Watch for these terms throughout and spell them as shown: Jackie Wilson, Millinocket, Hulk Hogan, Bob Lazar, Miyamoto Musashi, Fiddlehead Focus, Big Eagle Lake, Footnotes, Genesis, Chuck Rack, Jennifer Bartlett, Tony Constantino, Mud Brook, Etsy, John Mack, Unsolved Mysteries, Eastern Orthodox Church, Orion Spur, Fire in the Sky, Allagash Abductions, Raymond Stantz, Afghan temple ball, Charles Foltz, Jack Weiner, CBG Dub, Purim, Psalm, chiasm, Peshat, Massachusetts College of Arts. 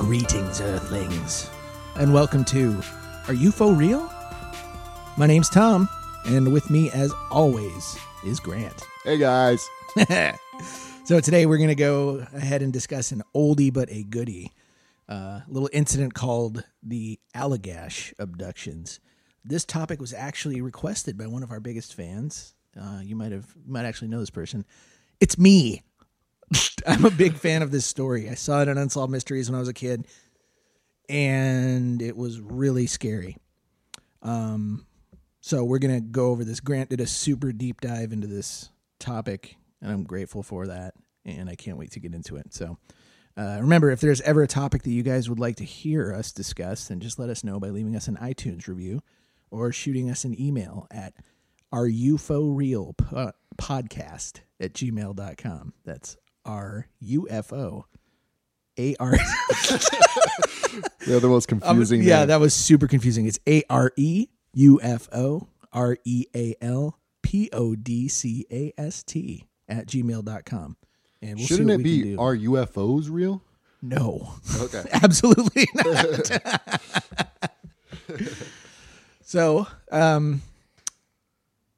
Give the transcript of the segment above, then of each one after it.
Greetings, Earthlings. And welcome to Are UFO Real? My name's Tom, and with me, as always, is Grant. Hey, guys. So today we're going to go ahead and discuss an oldie but a goodie. A little incident called the Allagash Abductions. This topic was actually requested by one of our biggest fans. You might actually know this person. It's me. I'm a big fan of this story. I saw it on Unsolved Mysteries when I was a kid, and it was really scary. So we're going to go over this. Grant did a super deep dive into this topic, and I'm grateful for that, and I can't wait to get into it. So remember, if there's ever a topic that you guys would like to hear us discuss, then just let us know by leaving us an iTunes review or shooting us an email at ourUFORealPodcast@gmail.com. That's R-U-F-O-A-R. They're the most confusing. Yeah, that was super confusing. It's AREUFOREALPODCAST@gmail.com. And we'll shouldn't it be are UFOs real? No. Okay. Absolutely not. So,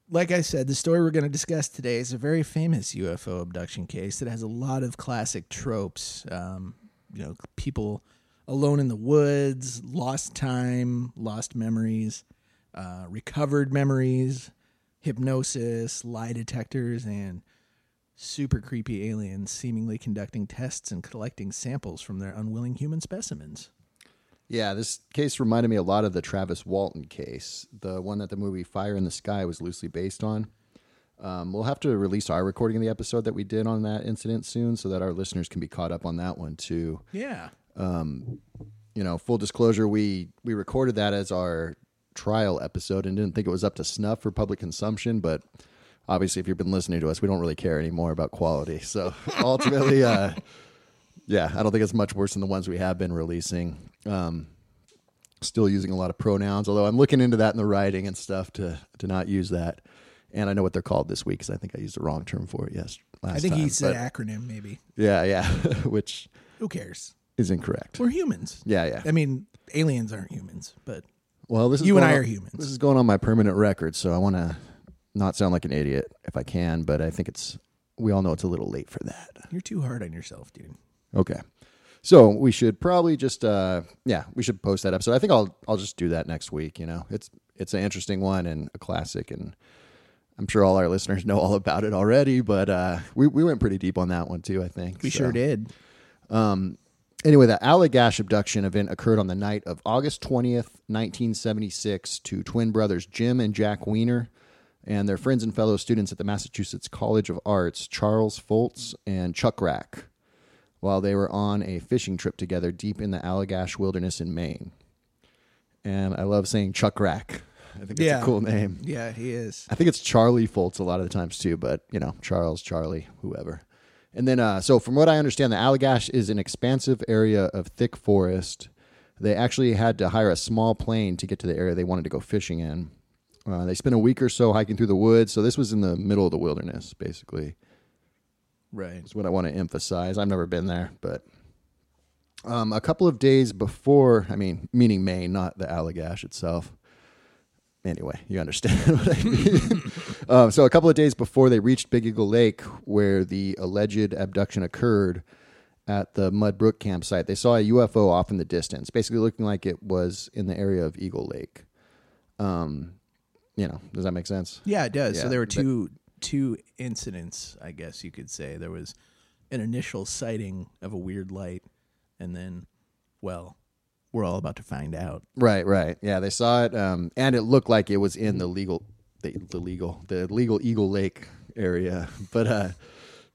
like I said, the story we're going to discuss today is a very famous UFO abduction case that has a lot of classic tropes. People alone in the woods, lost time, lost memories, recovered memories, hypnosis, lie detectors, and super creepy aliens seemingly conducting tests and collecting samples from their unwilling human specimens. Yeah, this case reminded me a lot of the Travis Walton case, the one that the movie Fire in the Sky was loosely based on. We'll have to release our recording of the episode that we did on that incident soon so that our listeners can be caught up on that one too. Yeah. Full disclosure, we recorded that as our trial episode and didn't think it was up to snuff for public consumption, but obviously, if you've been listening to us, we don't really care anymore about quality. So ultimately, I don't think it's much worse than the ones we have been releasing. Still using a lot of pronouns, although I'm looking into that in the writing and stuff to not use that. And I know what they're called this week because I think I used the wrong term for it. Yes, last I think he said acronym maybe. Yeah, which who cares is incorrect. We're humans. Yeah. I mean, aliens aren't humans, but well, this is you and I are humans. This is going on my permanent record, so I want to not sound like an idiot if I can, but I think we all know it's a little late for that. You're too hard on yourself, dude. Okay. So we should probably just, we should post that episode. I think I'll just do that next week. It's an interesting one and a classic, and I'm sure all our listeners know all about it already, but we went pretty deep on that one too, I think. We sure did. Anyway, the Allagash abduction event occurred on the night of August 20th, 1976 to twin brothers Jim and Jack Weiner and their friends and fellow students at the Massachusetts College of Arts, Charles Foltz and Chuck Rack, while they were on a fishing trip together deep in the Allagash wilderness in Maine. And I love saying Chuck Rack. I think it's a cool name. Yeah, he is. I think it's Charlie Foltz a lot of the times too, but, Charles, Charlie, whoever. And then, so from what I understand, the Allagash is an expansive area of thick forest. They actually had to hire a small plane to get to the area they wanted to go fishing in. They spent a week or so hiking through the woods. So this was in the middle of the wilderness, basically. Right. That's what I want to emphasize. I've never been there, but a couple of days before, meaning Maine, not the Allagash itself. Anyway, you understand what I mean. So a couple of days before they reached Big Eagle Lake, where the alleged abduction occurred at the Mud Brook campsite, they saw a UFO off in the distance, basically looking like it was in the area of Eagle Lake. Does that make sense? Yeah, it does. Yeah. So there were two incidents, I guess you could say. There was an initial sighting of a weird light, and then, well, we're all about to find out. Right. Yeah, they saw it, and it looked like it was in the legal Eagle Lake area. But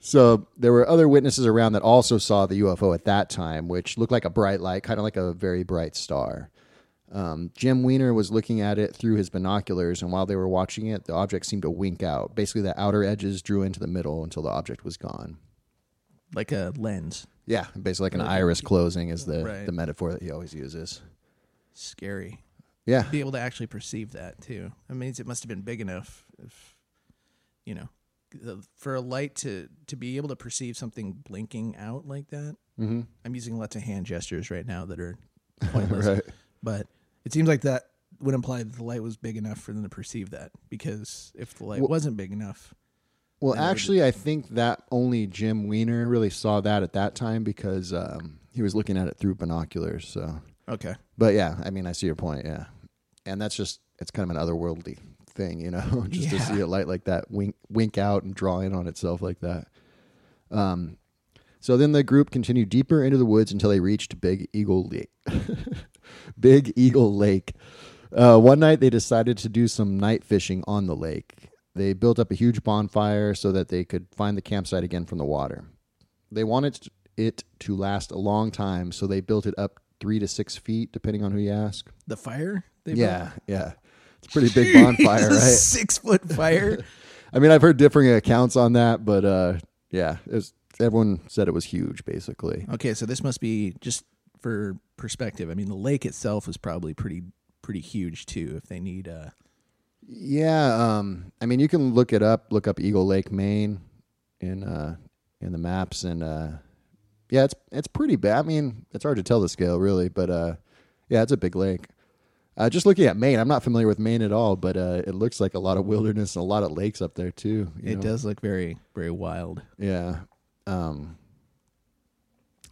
so there were other witnesses around that also saw the UFO at that time, which looked like a bright light, kind of like a very bright star. Jim Weiner was looking at it through his binoculars, and while they were watching it, the object seemed to wink out. Basically, the outer edges drew into the middle until the object was gone. Like a lens. Yeah, basically like an iris closing is the metaphor that he always uses. Scary. Yeah. To be able to actually perceive that, too. That means it must have been big enough, for a light to be able to perceive something blinking out like that. Mm-hmm. I'm using lots of hand gestures right now that are pointless. Right. But it seems like that would imply that the light was big enough for them to perceive that, because if the light wasn't big enough... Well, actually, I think that only Jim Weiner really saw that at that time, because he was looking at it through binoculars. So okay. But yeah, I mean, I see your point, yeah. And that's just, it's kind of an otherworldly thing, you know, just to see a light like that wink out and draw in on itself like that. So then the group continued deeper into the woods until they reached Big Eagle Lake. Big Eagle Lake. One night they decided to do some night fishing on the lake. They built up a huge bonfire so that they could find the campsite again from the water. They wanted it to last a long time, so they built it up 3 to 6 feet, depending on who you ask. The fire? Yeah. It's a pretty big bonfire, right? 6-foot fire. I mean, I've heard differing accounts on that, but yeah, it was, everyone said it was huge, basically. Okay, so this must be, just for perspective, I mean, the lake itself is probably pretty huge, too, if they need... I mean, you can look up Eagle Lake, Maine in the maps, and yeah, it's pretty bad. I mean, it's hard to tell the scale, really, but yeah, it's a big lake. Just looking at Maine, I'm not familiar with Maine at all, but it looks like a lot of wilderness and a lot of lakes up there too. It does look very, very wild. Yeah.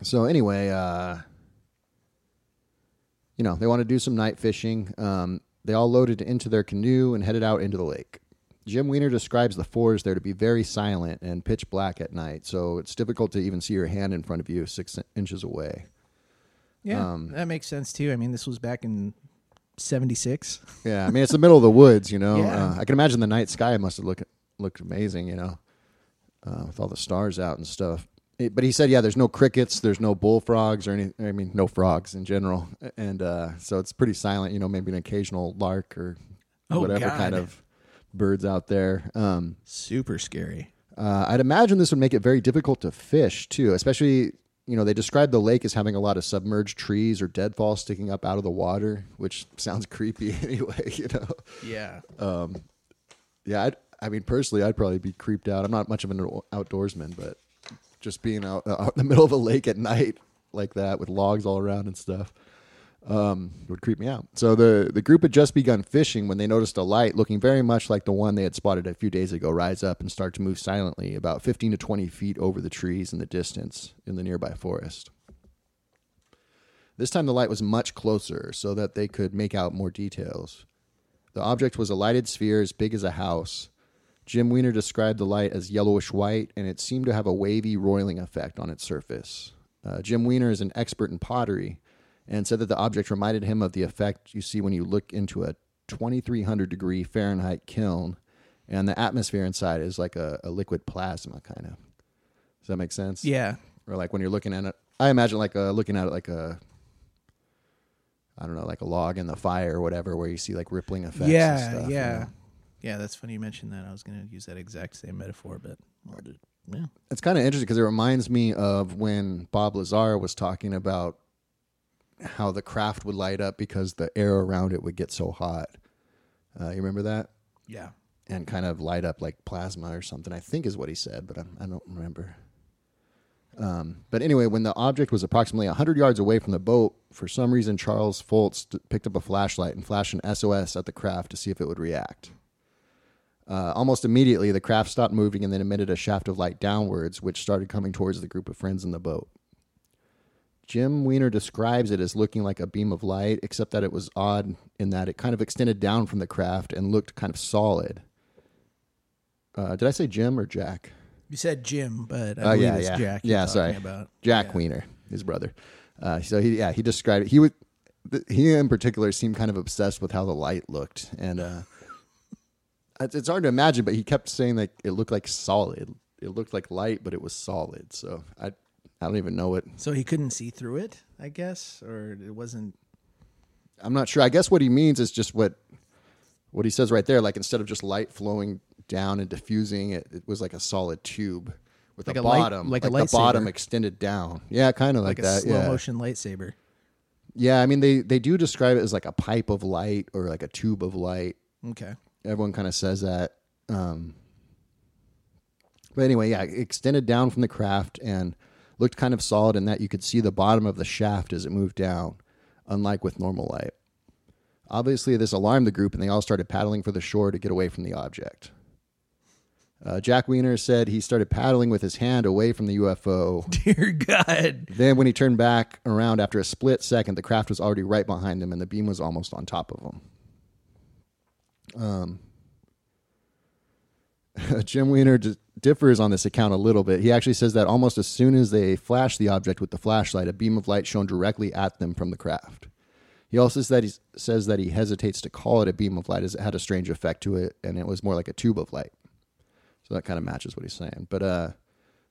So anyway, you know, they want to do some night fishing. They all loaded into their canoe and headed out into the lake. Jim Weiner describes the forest there to be very silent and pitch black at night, so it's difficult to even see your hand in front of you 6 inches away. Yeah, that makes sense too. I mean, this was back in 76. Yeah, I mean, it's the middle of the woods, you know. Yeah. I can imagine the night sky must have looked amazing, you know, with all the stars out and stuff. But he said, yeah, there's no crickets, there's no bullfrogs or any. I mean, no frogs in general. And so it's pretty silent, you know, maybe an occasional lark or whatever kind of birds out there. Super scary. I'd imagine this would make it very difficult to fish, too, especially... You know, they describe the lake as having a lot of submerged trees or deadfalls sticking up out of the water, which sounds creepy anyway, you know? Yeah. Yeah, I mean, personally, I'd probably be creeped out. I'm not much of an outdoorsman, but just being out in the middle of a lake at night like that with logs all around and stuff would creep me out. So the group had just begun fishing when they noticed a light looking very much like the one they had spotted a few days ago rise up and start to move silently about 15 to 20 feet over the trees in the distance in the nearby forest. This time the light was much closer so that they could make out more details. The object was a lighted sphere as big as a house. Jim Weiner described the light as yellowish white, and it seemed to have a wavy roiling effect on its surface. Jim Weiner is an expert in pottery, and said that the object reminded him of the effect you see when you look into a 2,300 degree Fahrenheit kiln, and the atmosphere inside is like a liquid plasma, kind of. Does that make sense? Yeah. Or like when you're looking at it, I imagine like looking at it like like a log in the fire or whatever, where you see like rippling effects and stuff. Yeah, you know? Yeah, that's funny you mentioned that. I was going to use that exact same metaphor, but... Yeah. It's kind of interesting because it reminds me of when Bob Lazar was talking about how the craft would light up because the air around it would get so hot. You remember that? Yeah. And kind of light up like plasma or something, I think is what he said, but I don't remember. But anyway, when the object was approximately 100 yards away from the boat, for some reason, Charles Foltz picked up a flashlight and flashed an SOS at the craft to see if it would react. Almost immediately, the craft stopped moving and then emitted a shaft of light downwards, which started coming towards the group of friends in the boat. Jim Weiner describes it as looking like a beam of light, except that it was odd in that it kind of extended down from the craft and looked kind of solid. Did I say Jim or Jack? You said Jim, but I believe it's Jack. Yeah, sorry. About. Jack Weiner, his brother. So he described it. He in particular seemed kind of obsessed with how the light looked, and it's hard to imagine. But he kept saying that it looked like solid. It looked like light, but it was solid. So I don't even know it. So he couldn't see through it, I guess, or it wasn't. I'm not sure. I guess what he means is just what he says right there. Like instead of just light flowing down and diffusing, it was like a solid tube with like a bottom, light, like the bottom extended down. Yeah, kind of like that. Slow motion lightsaber. Yeah, I mean they do describe it as like a pipe of light or like a tube of light. Okay. Everyone kind of says that. But anyway, yeah, it extended down from the craft and looked kind of solid in that you could see the bottom of the shaft as it moved down, unlike with normal light. Obviously, this alarmed the group, and they all started paddling for the shore to get away from the object. Jack Weiner said he started paddling with his hand away from the UFO. Dear God. Then when he turned back around after a split second, the craft was already right behind him, and the beam was almost on top of him. Jim Weiner differs on this account a little bit. He actually says that almost as soon as they flashed the object with the flashlight, a beam of light shone directly at them from the craft. He also says that he hesitates to call it a beam of light as it had a strange effect to it, and it was more like a tube of light. So that kind of matches what he's saying, but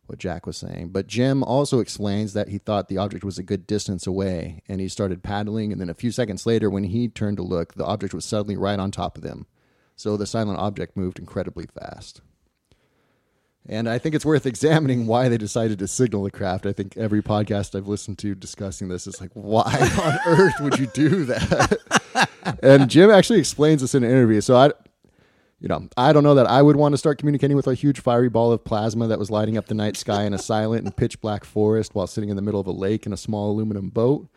what Jack was saying. But Jim also explains that he thought the object was a good distance away, and he started paddling, and then a few seconds later, when he turned to look, the object was suddenly right on top of them. So the silent object moved incredibly fast. And I think it's worth examining why they decided to signal the craft. I think every podcast I've listened to discussing this is like, why on earth would you do that? And Jim actually explains this in an interview. So I don't know that I would want to start communicating with a huge fiery ball of plasma that was lighting up the night sky in a silent and pitch black forest while sitting in the middle of a lake in a small aluminum boat.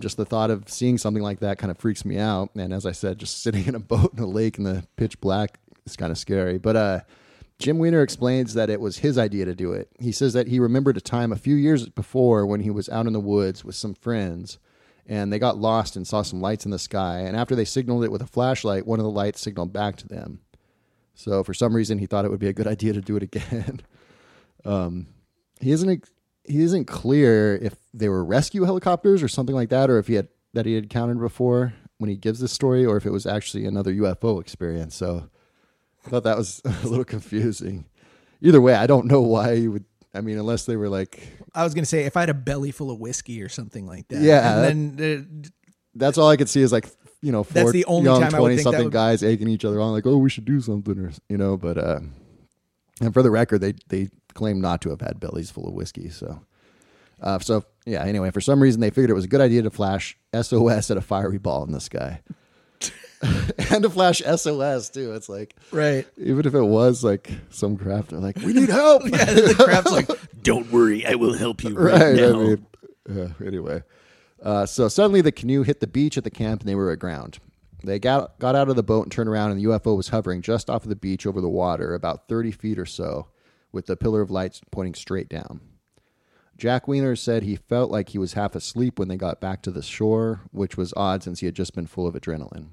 Just the thought of seeing something like that kind of freaks me out. And as I said, just sitting in a boat in a lake in the pitch black is kind of scary. But Jim Weiner explains that it was his idea to do it. He says that he remembered a time a few years before when he was out in the woods with some friends, and they got lost and saw some lights in the sky. And after they signaled it with a flashlight, one of the lights signaled back to them. So for some reason, he thought it would be a good idea to do it again. He isn't clear if they were rescue helicopters or something like that, or if he had encountered before when he gives this story, or if it was actually another UFO experience. So I thought that was a little confusing. Either way, I don't know why you would. I mean, unless they were like, I was going to say, if I had a belly full of whiskey or something like that. Yeah. And then that's all I could see is like, you know, four young 20-something guys egging each other on like, oh, we should do something, or, you know, but, and for the record, they claim not to have had bellies full of whiskey. So yeah, anyway, for some reason they figured it was a good idea to flash SOS at a fiery ball in the sky and to flash SOS too. It's like, right. Even if it was like some craft, they're like, we need help. Yeah, the craft's like, don't worry, I will help you right now. I mean, anyway. So suddenly the canoe hit the beach at the camp and they were aground. They got out of the boat and turned around, and the UFO was hovering just off of the beach over the water, about 30 feet or so, with the pillar of lights pointing straight down. Jack Weiner said he felt like he was half asleep when they got back to the shore, which was odd since he had just been full of adrenaline.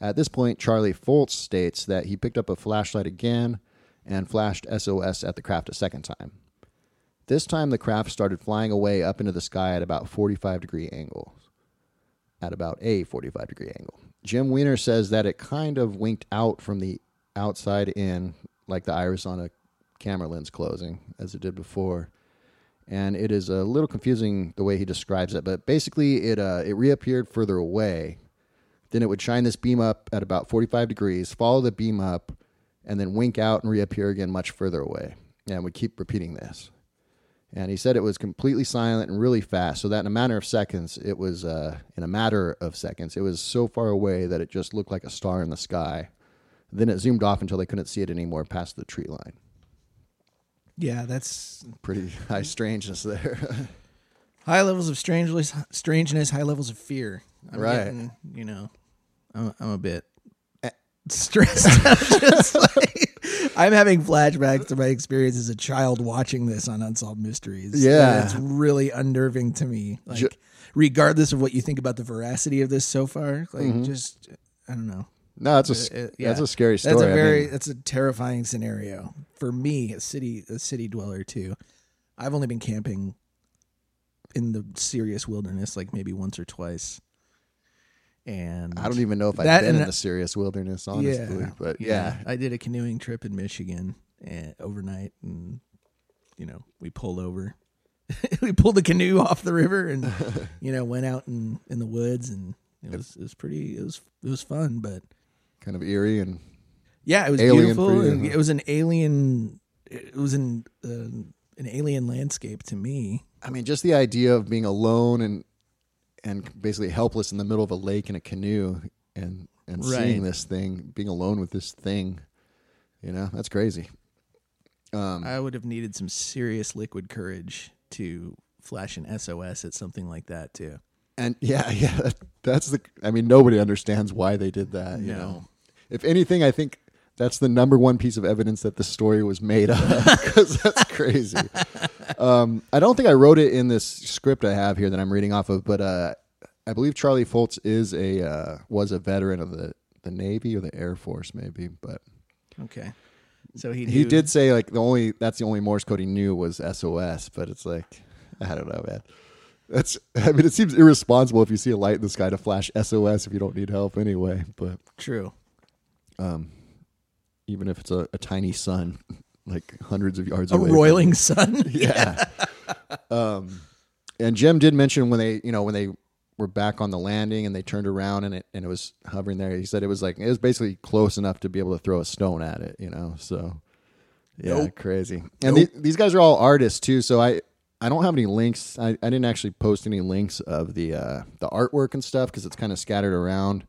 At this point, Charlie Foltz states that he picked up a flashlight again and flashed SOS at the craft a second time. This time, the craft started flying away up into the sky at about 45-degree angles. At about a 45-degree angle. Jim Weiner says that it kind of winked out from the outside in, like the iris on a camera lens closing, as it did before. And it is a little confusing the way he describes it, but basically it reappeared further away. Then it would shine this beam up at about 45 degrees, follow the beam up, and then wink out and reappear again much further away. And would keep repeating this. And he said it was completely silent and really fast, so that in a matter of seconds, it was so far away that it just looked like a star in the sky. Then it zoomed off until they couldn't see it anymore past the tree line. Yeah, that's pretty high strangeness there. High levels of strangeness, high levels of fear. I'm right. Getting, you know, I'm a bit stressed out. Just like, I'm having flashbacks to my experience as a child watching this on Unsolved Mysteries. Yeah. It's really unnerving to me. Like, regardless of what you think about the veracity of this so far, like, mm-hmm. Just, I don't know. No, that's a scary story. That's a terrifying scenario for me, a city dweller too. I've only been camping in the serious wilderness like maybe once or twice, and I don't even know if I've been in the serious wilderness, honestly. Yeah, but yeah, I did a canoeing trip in Michigan overnight, and you know we pulled over, we pulled the canoe off the river, and you know went out in the woods, and it was fun, but. Kind of eerie and yeah, it was beautiful. And it was an alien landscape to me. I mean, just the idea of being alone and basically helpless in the middle of a lake in a canoe and seeing this thing, being alone with this thing, you know, that's crazy. I would have needed some serious liquid courage to flash an SOS at something like that too. And yeah, that's the. I mean, nobody understands why they did that. You know, if anything, I think that's the number one piece of evidence that the story was made up, because that's crazy. I don't think I wrote it in this script I have here that I'm reading off of, but I believe Charlie Foltz is was a veteran of the Navy or the Air Force, maybe. But okay, so he did say like that's the only Morse code he knew was SOS, but it's like I don't know, man. It seems irresponsible if you see a light in the sky to flash SOS if you don't need help anyway. But true. Even if it's a tiny sun, like hundreds of yards away. A roiling sun. Yeah. And Jim did mention when they were back on the landing and they turned around and it was hovering there. He said it was basically close enough to be able to throw a stone at it. You know, so yeah, crazy. And these guys are all artists too. So I don't have any links. I didn't actually post any links of the artwork and stuff because it's kind of scattered around.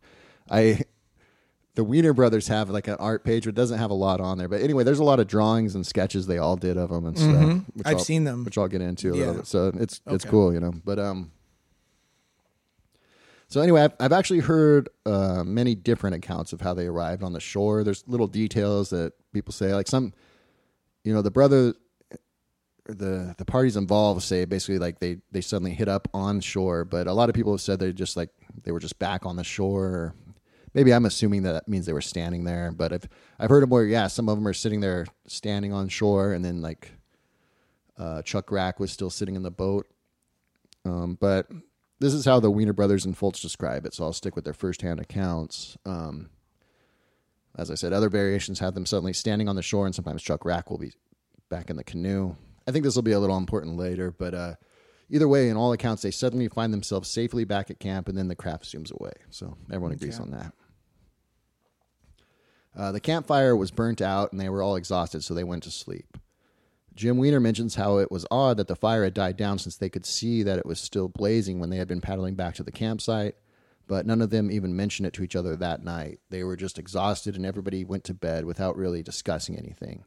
The Weiner brothers have like an art page, but it doesn't have a lot on there. But anyway, there's a lot of drawings and sketches they all did of them and stuff. I've seen them, which I'll get into a little bit. So it's cool, you know. But so anyway, I've actually heard many different accounts of how they arrived on the shore. There's little details that people say, like some, you know, the brother. The parties involved say basically like they suddenly hit up on shore, but a lot of people have said they were just back on the shore. Maybe I'm assuming that means they were standing there, but I've heard of where some of them are sitting there standing on shore, and then like Chuck Rack was still sitting in the boat. But this is how the Weiner brothers and Foltz describe it, so I'll stick with their firsthand accounts. As I said, other variations have them suddenly standing on the shore, and sometimes Chuck Rack will be back in the canoe. I think this will be a little important later, but either way, in all accounts, they suddenly find themselves safely back at camp, and then the craft zooms away. So everyone agrees on that. The campfire was burnt out, and they were all exhausted, so they went to sleep. Jim Weiner mentions how it was odd that the fire had died down since they could see that it was still blazing when they had been paddling back to the campsite, but none of them even mentioned it to each other that night. They were just exhausted, and everybody went to bed without really discussing anything.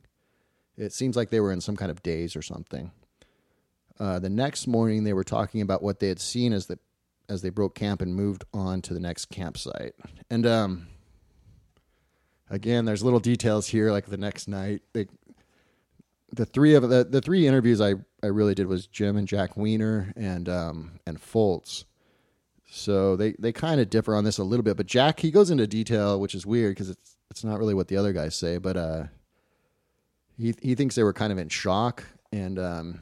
It seems like they were in some kind of daze or something. The next morning, they were talking about what they had seen as they broke camp and moved on to the next campsite. And again, there's little details here, like the next night. The three interviews I really did was Jim and Jack Weiner and Foltz. So they kind of differ on this a little bit. But Jack, he goes into detail, which is weird because it's not really what the other guys say, but... He thinks they were kind of in shock, and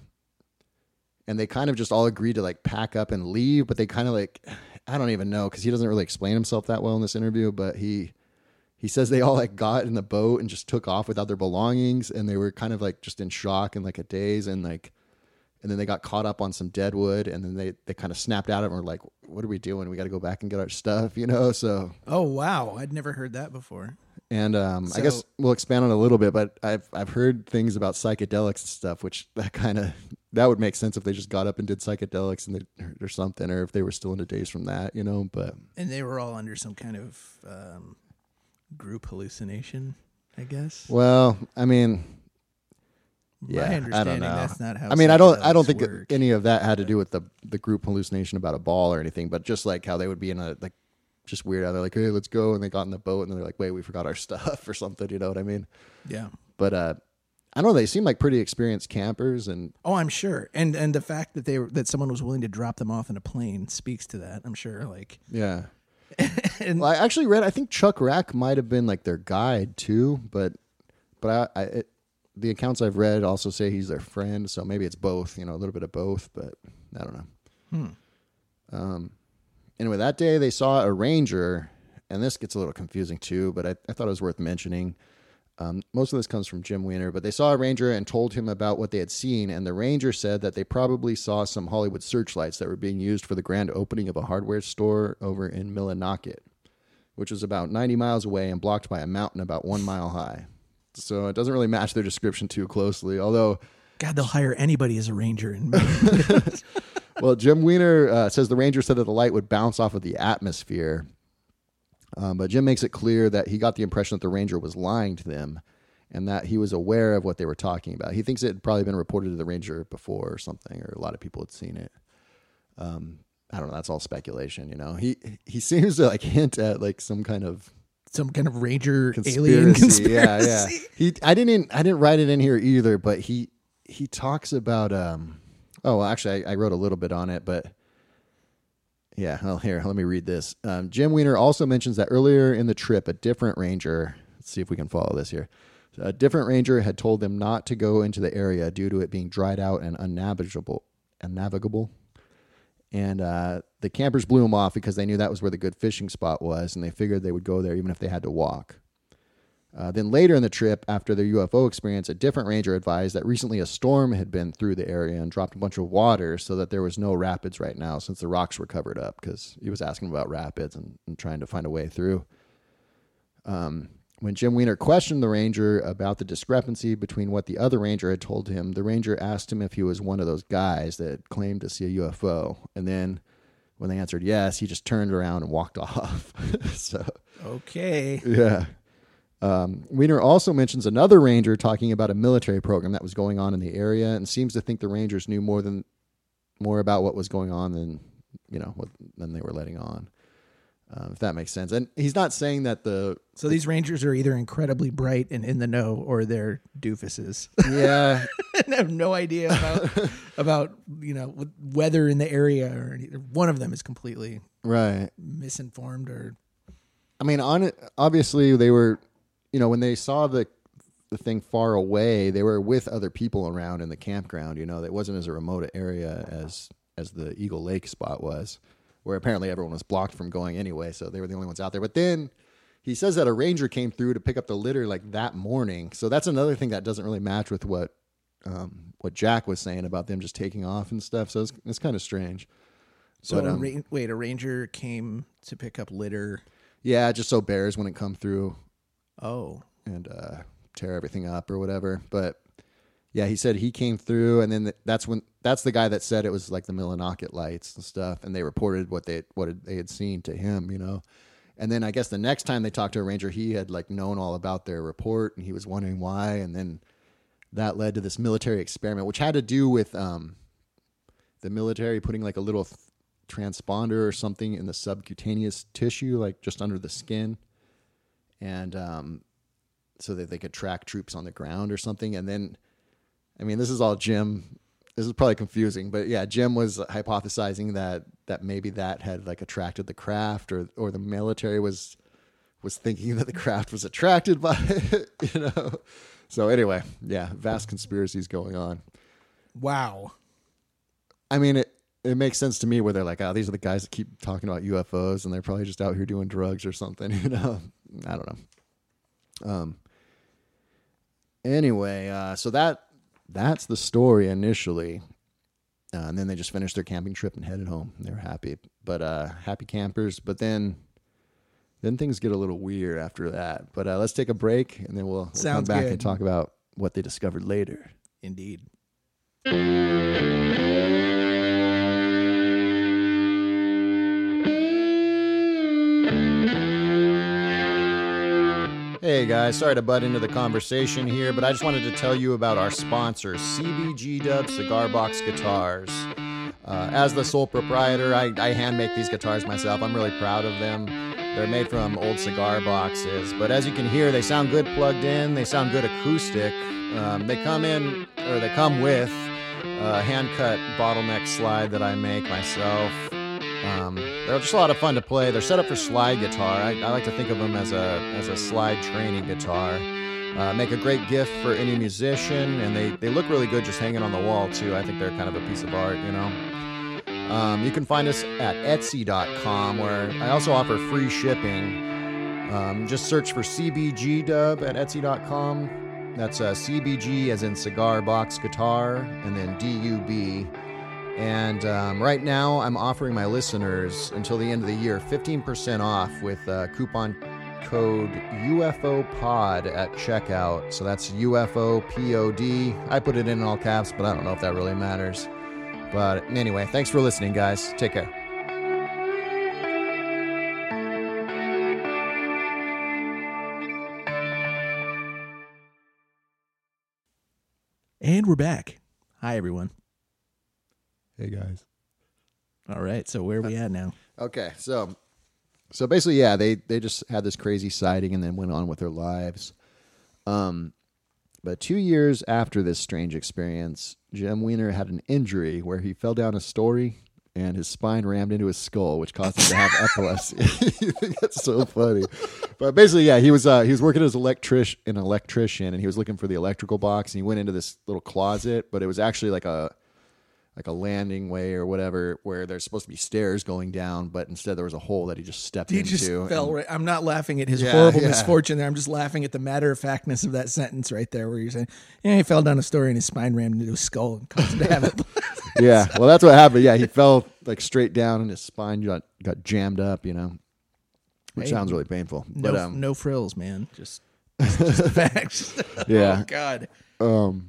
they kind of just all agreed to like pack up and leave, but they kind of like, I don't even know, because he doesn't really explain himself that well in this interview, but he says they all like got in the boat and just took off without their belongings, and they were kind of like just in shock and like a daze, and then they got caught up on some dead wood, and then they kind of snapped out of it and were like, what are we doing? We got to go back and get our stuff, you know? So, oh wow, I'd never heard that before. And so, I guess we'll expand on it a little bit, but I've heard things about psychedelics and stuff, which that would make sense if they just got up and did psychedelics and or something, or if they were still in a daze from that, you know. But and they were all under some kind of group hallucination, I guess. Well, I mean, yeah, I don't know. That's not how. I mean, I don't think any of that had to do with the group hallucination about a ball or anything, but just like how they would be in a like. Just weird how they're like, hey, let's go, and they got in the boat and they're like, wait, we forgot our stuff or something, you know what I mean? Yeah. But I don't know, they seem like pretty experienced campers, and I'm sure, and the fact that that someone was willing to drop them off in a plane speaks to that, I'm sure, like, yeah. And well, I actually read, I think Chuck Rack might have been like their guide too, but the accounts I've read also say he's their friend, so maybe it's both, you know, a little bit of both, but I don't know. Anyway, that day they saw a ranger, and this gets a little confusing too, but I thought it was worth mentioning. Most of this comes from Jim Weiner, but they saw a ranger and told him about what they had seen, and the ranger said that they probably saw some Hollywood searchlights that were being used for the grand opening of a hardware store over in Millinocket, which was about 90 miles away and blocked by a mountain about 1 mile high. So it doesn't really match their description too closely, although... God, they'll hire anybody as a ranger in Millinocket. Well, Jim Weiner says the ranger said that the light would bounce off of the atmosphere, but Jim makes it clear that he got the impression that the ranger was lying to them, and that he was aware of what they were talking about. He thinks it had probably been reported to the ranger before or something, or a lot of people had seen it. I don't know. That's all speculation, you know. He seems to like hint at like some kind of ranger conspiracy, alien conspiracy. Yeah. I didn't write it in here either, but he talks about I wrote a little bit on it, but yeah, here, let me read this. Jim Weiner also mentions that earlier in the trip, a different ranger, let's see if we can follow this here. A different ranger had told them not to go into the area due to it being dried out and unnavigable. And the campers blew him off because they knew that was where the good fishing spot was, and they figured they would go there even if they had to walk. Then later in the trip, after their UFO experience, a different ranger advised that recently a storm had been through the area and dropped a bunch of water so that there was no rapids right now since the rocks were covered up, because he was asking about rapids and trying to find a way through. When Jim Weiner questioned the ranger about the discrepancy between what the other ranger had told him, the ranger asked him if he was one of those guys that claimed to see a UFO. And then when they answered yes, he just turned around and walked off. So, okay. Yeah. Weiner also mentions another ranger talking about a military program that was going on in the area, and seems to think the rangers knew more about what was going on than they were letting on. If that makes sense. And he's not saying that so these rangers are either incredibly bright and in the know, or they're doofuses. Yeah. And have no idea about weather in the area, or one of them is completely misinformed. Or, I mean, on it, obviously they were, when they saw the thing far away, they were with other people around in the campground. That wasn't as a remote area as the Eagle Lake spot was, where apparently everyone was blocked from going anyway, so they were the only ones out there. But then he says that a ranger came through to pick up the litter like that morning. So that's another thing that doesn't really match with what Jack was saying about them just taking off and stuff. So it's kind of strange. So wait, a ranger came to pick up litter? Yeah, just so bears wouldn't come through. Oh. And tear everything up or whatever. But yeah, he said he came through, and then that's the guy that said it was like the Millinocket lights and stuff, and they reported what they had seen to him, And then I guess the next time they talked to a ranger, he had like known all about their report, and he was wondering why, and then that led to this military experiment, which had to do with the military putting like a little transponder or something in the subcutaneous tissue, like just under the skin, and so that they could track troops on the ground or something. And then, I mean, this is all Jim. This is probably confusing, but yeah, Jim was hypothesizing that maybe that had like attracted the craft, or the military was thinking that the craft was attracted by it, So anyway, yeah, vast conspiracies going on. Wow. I mean, it makes sense to me where they're like, oh, these are the guys that keep talking about UFOs, and they're probably just out here doing drugs or something, I don't know. Anyway, so that's the story initially. And then they just finished their camping trip and headed home. They were happy, but happy campers. But then things get a little weird after that. But let's take a break, and then we'll come back and talk about what they discovered later. Indeed. Hey guys, sorry to butt into the conversation here, but I just wanted to tell you about our sponsor, CBG Dub Cigar Box Guitars. As the sole proprietor, I hand make these guitars myself. I'm really proud of them. They're made from old cigar boxes, but as you can hear, they sound good plugged in. They sound good acoustic. They come with a hand-cut bottleneck slide that I make myself. They're just a lot of fun to play. They're set up for slide guitar. I like to think of them as a slide training guitar. Make a great gift for any musician, and they look really good just hanging on the wall too. I think they're kind of a piece of art, You can find us at Etsy.com, where I also offer free shipping. Just search for CBG Dub at Etsy.com. That's CBG as in cigar box guitar, and then DUB. And right now, I'm offering my listeners until the end of the year 15% off with coupon code UFOPOD at checkout. So that's UFOPOD. I put it in all caps, but I don't know if that really matters. But anyway, thanks for listening, guys. Take care. And we're back. Hi, everyone. Hey, guys. All right. So where are we at now? Okay. So basically, yeah, they just had this crazy sighting and then went on with their lives. But 2 years after this strange experience, Jim Weiner had an injury where he fell down a story and his spine rammed into his skull, which caused him to have epilepsy. You think that's so funny? But basically, yeah, he was working as an electrician, and he was looking for the electrical box, and he went into this little closet, but it was actually like a landing way or whatever, where there's supposed to be stairs going down, but instead there was a hole that he just stepped into. He just fell right. I'm not laughing at his horrible misfortune there. I'm just laughing at the matter of factness of that sentence right there, where you're saying, yeah, he fell down a story and his spine rammed into his skull and caused him to have it. Yeah. Well, that's what happened. Yeah. He fell like straight down and his spine got jammed up, you know, which sounds really painful. No, but, no frills, man. Just the facts. Yeah. Oh, God.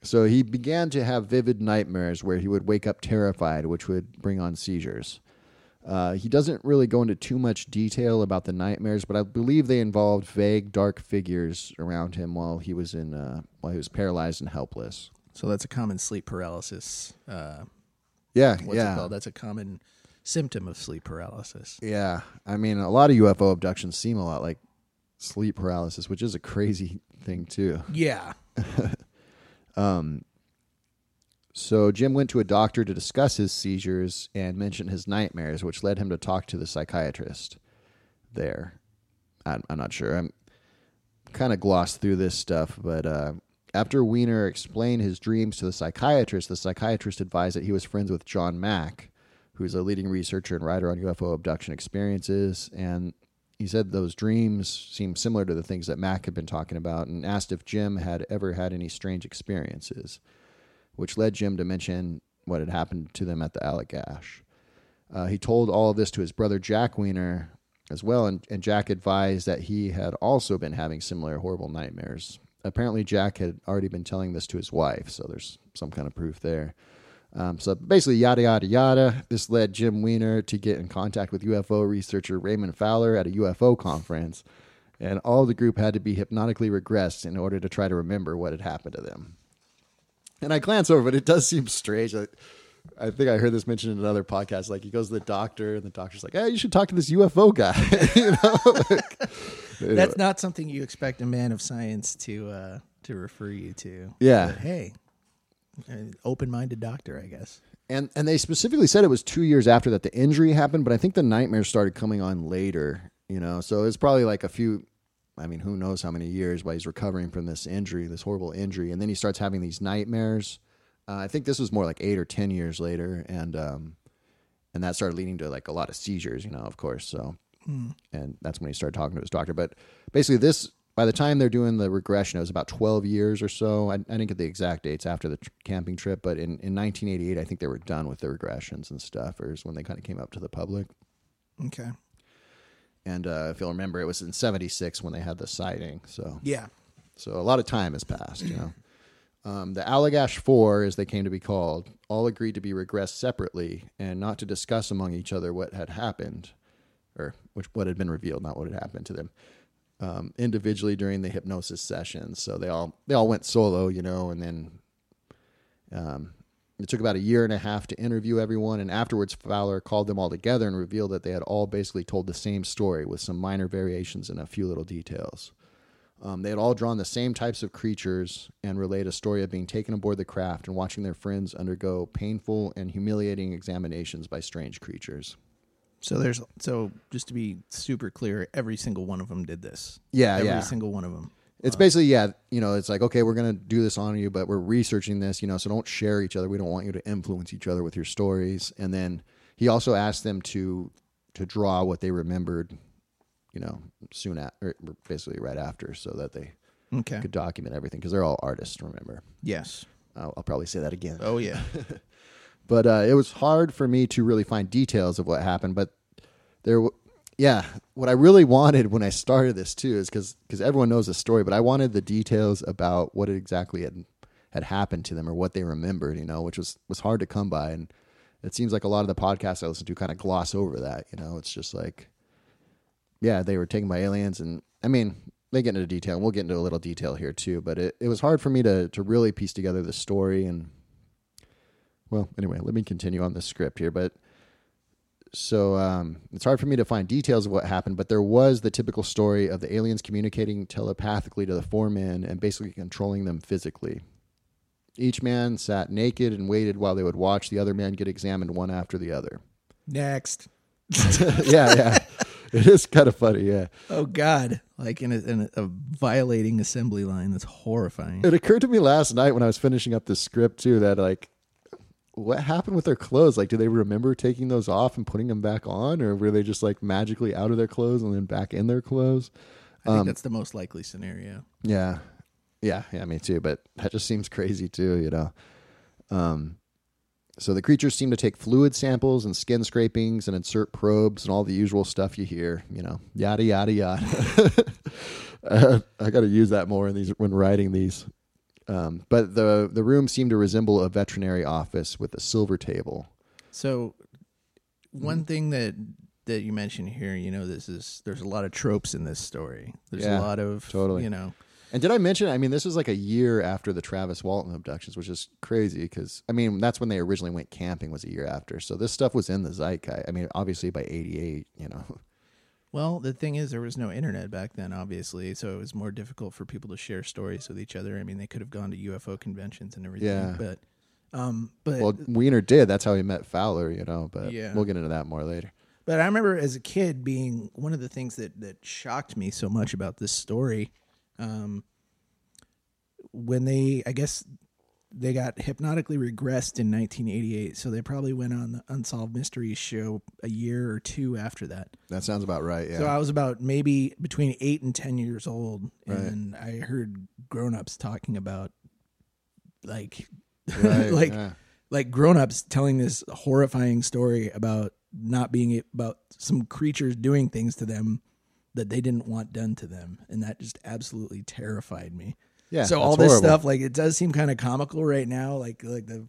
So he began to have vivid nightmares where he would wake up terrified, which would bring on seizures. He doesn't really go into too much detail about the nightmares, but I believe they involved vague, dark figures around him while he was paralyzed and helpless. So that's a common sleep paralysis. What's it called? That's a common symptom of sleep paralysis. Yeah, I mean, a lot of UFO abductions seem a lot like sleep paralysis, which is a crazy thing too. Yeah. So Jim went to a doctor to discuss his seizures and mentioned his nightmares, which led him to talk to the psychiatrist there. I'm not sure. I'm kind of glossed through this stuff, but, after Weiner explained his dreams to the psychiatrist advised that he was friends with John Mack, who's a leading researcher and writer on UFO abduction experiences. And he said those dreams seemed similar to the things that Mac had been talking about, and asked if Jim had ever had any strange experiences, which led Jim to mention what had happened to them at the Allagash. He told all of this to his brother Jack Weiner as well, and Jack advised that he had also been having similar horrible nightmares. Apparently, Jack had already been telling this to his wife, so there's some kind of proof there. So basically, yada, yada, yada. This led Jim Weiner to get in contact with UFO researcher Raymond Fowler at a UFO conference, and all the group had to be hypnotically regressed in order to try to remember what had happened to them. And I glance over, but it does seem strange. I think I heard this mentioned in another podcast. Like, he goes to the doctor, and the doctor's like, hey, you should talk to this UFO guy. You know? Anyway. That's not something you expect a man of science to refer you to. Yeah. But, hey. An open-minded doctor, I guess. And they specifically said it was 2 years after that the injury happened, but I think the nightmares started coming on later, you know, so it's probably like a few, I mean, who knows how many years while he's recovering from this injury, this horrible injury, and then he starts having these nightmares. I think this was more like 8 or 10 years later, and that started leading to like a lot of seizures, you know, of course, so, and that's when he started talking to his doctor. But basically this... By the time they're doing the regression, it was about 12 years or so. I didn't get the exact dates after the camping trip, but in 1988, I think they were done with the regressions and stuff, or is when they kind of came up to the public. Okay. And if you'll remember, it was in 76 when they had the sighting. So yeah. So a lot of time has passed, you know. The Allagash Four, as they came to be called, all agreed to be regressed separately and not to discuss among each other what had happened, or what had been revealed, not what had happened to them. Individually during the hypnosis sessions. So they all went solo, you know, and then it took about a year and a half to interview everyone. And afterwards, Fowler called them all together and revealed that they had all basically told the same story with some minor variations and a few little details. They had all drawn the same types of creatures and relayed a story of being taken aboard the craft and watching their friends undergo painful and humiliating examinations by strange creatures. So just to be super clear, every single one of them did this. Yeah, every single one of them. It's basically, yeah, you know, it's like, okay, we're going to do this on you, but we're researching this, you know, so don't share each other. We don't want you to influence each other with your stories. And then he also asked them to draw what they remembered, you know, soon after, or basically right after, so that they could document everything, because they're all artists, remember? Yes. I'll probably say that again. Oh, yeah. But it was hard for me to really find details of what happened. But what I really wanted when I started this too is because everyone knows the story, but I wanted the details about what exactly had happened to them or what they remembered, you know, which was hard to come by. And it seems like a lot of the podcasts I listen to kind of gloss over that, you know. It's just like, yeah, they were taken by aliens, and I mean, they get into detail, and we'll get into a little detail here too, but it was hard for me to really piece together the story. And, well, anyway, let me continue on the script here. But so it's hard for me to find details of what happened, but there was the typical story of the aliens communicating telepathically to the four men and basically controlling them physically. Each man sat naked and waited while they would watch the other man get examined one after the other. Next. Yeah. It is kind of funny, yeah. Oh, God. Like in a violating assembly line. That's horrifying. It occurred to me last night when I was finishing up this script, too, that, like, what happened with their clothes? Like, do they remember taking those off and putting them back on? Or were they just, like, magically out of their clothes and then back in their clothes? I think that's the most likely scenario. Yeah. Yeah, me too. But that just seems crazy, too, you know. So the creatures seem to take fluid samples and skin scrapings and insert probes and all the usual stuff you hear, you know, yada, yada, yada. I got to use that more in these when writing these. But the room seemed to resemble a veterinary office with a silver table. So one thing that you mentioned here, you know, there's a lot of tropes in this story. There's a lot of, totally. You know. And did I mention, I mean, this was like a year after the Travis Walton abductions, which is crazy because, I mean, that's when they originally went camping was a year after. So this stuff was in the zeitgeist. I mean, obviously by 88, you know. Well, the thing is there was no internet back then, obviously. So it was more difficult for people to share stories with each other. I mean, they could have gone to UFO conventions and everything. Yeah. But well, Weiner did. That's how he met Fowler, you know, but we'll get into that more later. But I remember as a kid being one of the things that shocked me so much about this story. When they, I guess they got hypnotically regressed in 1988. So they probably went on the Unsolved Mysteries show a year or two after that. That sounds about right. Yeah. So I was about maybe between 8 and 10 years old. And right. I heard grownups talking about like grownups telling this horrifying story about about some creatures doing things to them that they didn't want done to them. And that just absolutely terrified me. Yeah. So all this horrible stuff, like it does seem kind of comical right now. Like the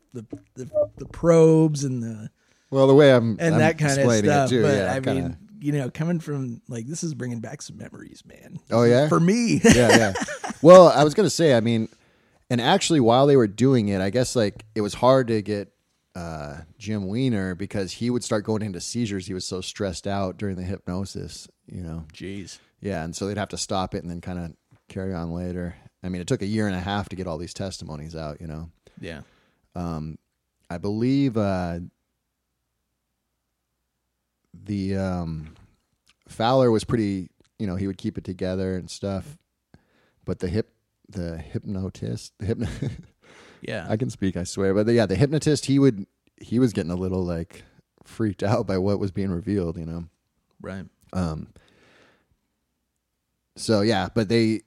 probes and the way I'm that kind of stuff. Too, but yeah, I mean, you know, coming from like, this is bringing back some memories, man. Oh yeah. For me. Yeah. Well, I was going to say, I mean, and actually while they were doing it, I guess like it was hard to get, Jim Weiner because he would start going into seizures. He was so stressed out during the hypnosis, you know. Jeez. Yeah, and so they'd have to stop it and then kind of carry on later. I mean, it took a year and a half to get all these testimonies out, you know. Yeah. I believe Fowler was pretty, you know, he would keep it together and stuff, but the hypnotist yeah, I can speak, I swear. But the hypnotist, he was getting a little like freaked out by what was being revealed, you know? Right. So yeah, but it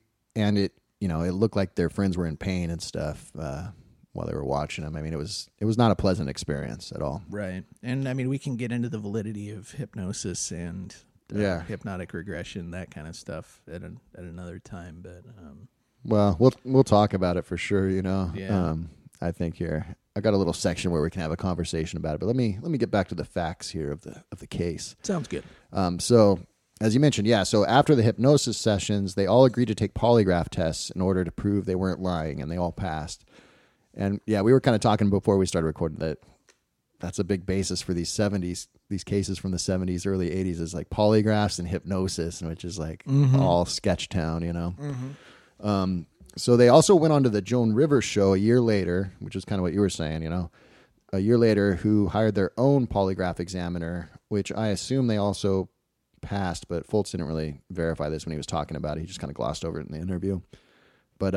looked like their friends were in pain and stuff, while they were watching them. I mean, it was not a pleasant experience at all. Right. And I mean, we can get into the validity of hypnosis and hypnotic regression, that kind of stuff at another time. But, well, we'll talk about it for sure, you know. Yeah. I think here I got a little section where we can have a conversation about it, but let me get back to the facts here of the case. Sounds good. So as you mentioned, so after the hypnosis sessions, they all agreed to take polygraph tests in order to prove they weren't lying, and they all passed. And yeah, we were kind of talking before we started recording that that's a big basis for these cases from the 70s, early 80s is like polygraphs and hypnosis, which is like all sketch town, you know. Mm-hmm. So they also went on to the Joan Rivers show a year later, which is kind of what you were saying, you know, a year later, who hired their own polygraph examiner, which I assume they also passed, but Foltz didn't really verify this when he was talking about it. He just kind of glossed over it in the interview. But,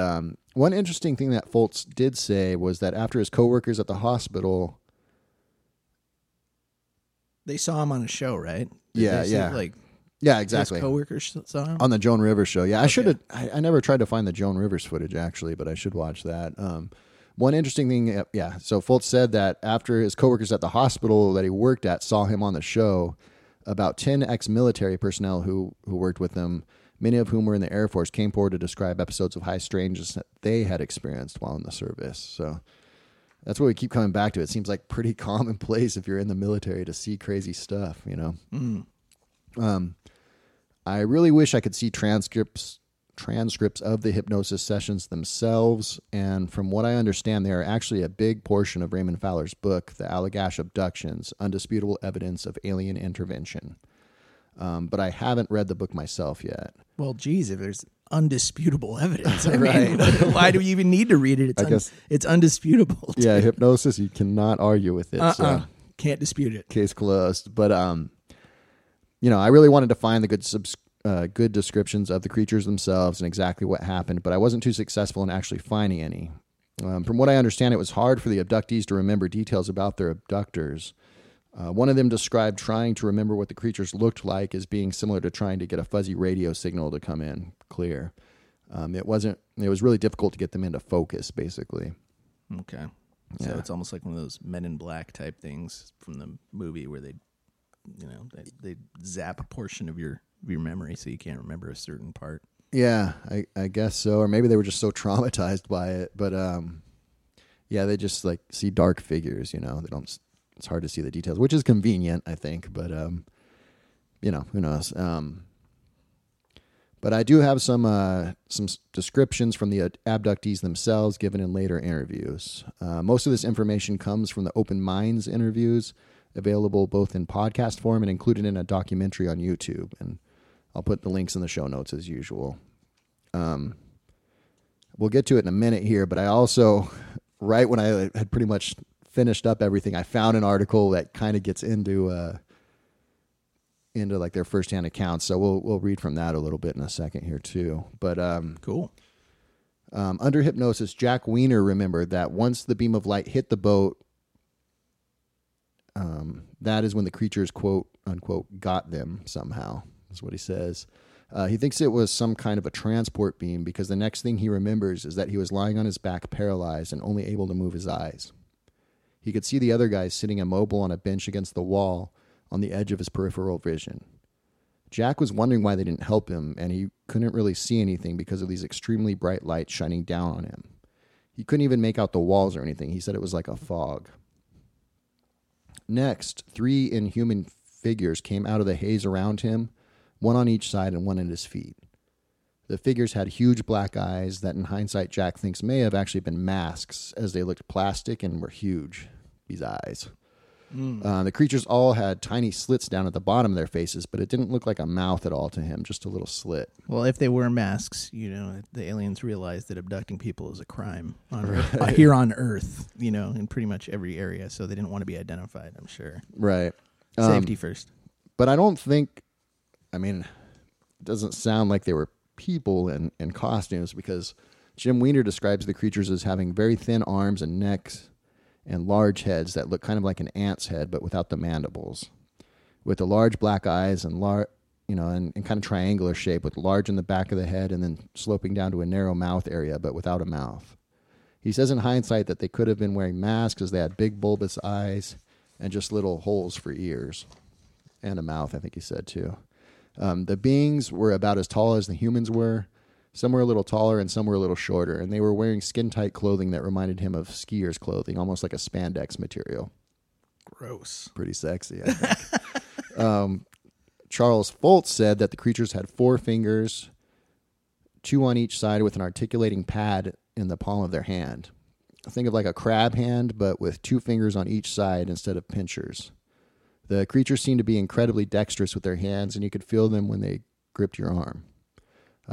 one interesting thing that Foltz did say was that after his coworkers at the hospital, they saw him on a show, right? Yeah, exactly. His coworkers saw him? On the Joan Rivers show. Yeah, okay. I never tried to find the Joan Rivers footage, actually, but I should watch that. One interesting thing, so Foltz said that after his coworkers at the hospital that he worked at saw him on the show, about 10 ex-military personnel who worked with him, many of whom were in the Air Force, came forward to describe episodes of high strangeness that they had experienced while in the service. So that's what we keep coming back to. It seems like pretty commonplace if you're in the military to see crazy stuff, you know? Mm. I really wish I could see transcripts transcripts of the hypnosis sessions themselves. And from what I understand, they are actually a big portion of Raymond Fowler's book, The Allagash Abductions, Undisputable Evidence of Alien Intervention. But I haven't read the book myself yet. Well, geez, if there's undisputable evidence, I mean, why do you even need to read it? It's undisputable. Dude. Yeah, hypnosis, you cannot argue with it. So. Can't dispute it. Case closed. But, you know, I really wanted to find the good descriptions of the creatures themselves and exactly what happened, but I wasn't too successful in actually finding any. From what I understand, it was hard for the abductees to remember details about their abductors. One of them described trying to remember what the creatures looked like as being similar to trying to get a fuzzy radio signal to come in clear. It was really difficult to get them into focus, basically. Okay. Yeah. So it's almost like one of those Men in Black type things from the movie where they zap a portion of your memory so you can't remember a certain part. Yeah, I guess so. Or maybe they were just so traumatized by it. But yeah, they just like see dark figures, they don't. It's hard to see the details, which is convenient, I think, but, who knows? But I do have some descriptions from the abductees themselves given in later interviews. Most of this information comes from the Open Minds interviews, available both in podcast form and included in a documentary on YouTube. And I'll put the links in the show notes as usual. We'll get to it in a minute here, but I also, right when I had pretty much finished up everything, I found an article that kind of gets into like their firsthand accounts. So we'll read from that a little bit in a second here too. But cool. Under hypnosis, Jack Weiner remembered that once the beam of light hit the boat, that is when the creatures quote unquote got them somehow. That's what he says. He thinks it was some kind of a transport beam because the next thing he remembers is that he was lying on his back, paralyzed and only able to move his eyes. He could see the other guy sitting immobile on a bench against the wall on the edge of his peripheral vision. Jack was wondering why they didn't help him, and he couldn't really see anything because of these extremely bright lights shining down on him. He couldn't even make out the walls or anything. He said it was like a fog. Next, 3 inhuman figures came out of the haze around him, one on each side and one at his feet. The figures had huge black eyes that in hindsight Jack thinks may have actually been masks as they looked plastic and were huge, these eyes. The creatures all had tiny slits down at the bottom of their faces, but it didn't look like a mouth at all to him, just a little slit. Well, if they were masks, the aliens realized that abducting people is a crime here on Earth, in pretty much every area, so they didn't want to be identified, I'm sure. Right. Safety first. But I don't think, it doesn't sound like they were people in costumes because Jim Weiner describes the creatures as having very thin arms and necks and large heads that look kind of like an ant's head but without the mandibles, with the large black eyes and and kind of triangular shape with large in the back of the head and then sloping down to a narrow mouth area but without a mouth. He says in hindsight that they could have been wearing masks as they had big bulbous eyes and just little holes for ears and a mouth, I think he said too. The beings were about as tall as the humans were. Some were a little taller and some were a little shorter, and they were wearing skin-tight clothing that reminded him of skiers' clothing, almost like a spandex material. Gross. Pretty sexy, I think. Charles Foltz said that the creatures had 4 fingers, 2 on each side with an articulating pad in the palm of their hand. Think of like a crab hand, but with 2 fingers on each side instead of pinchers. The creatures seemed to be incredibly dexterous with their hands, and you could feel them when they gripped your arm.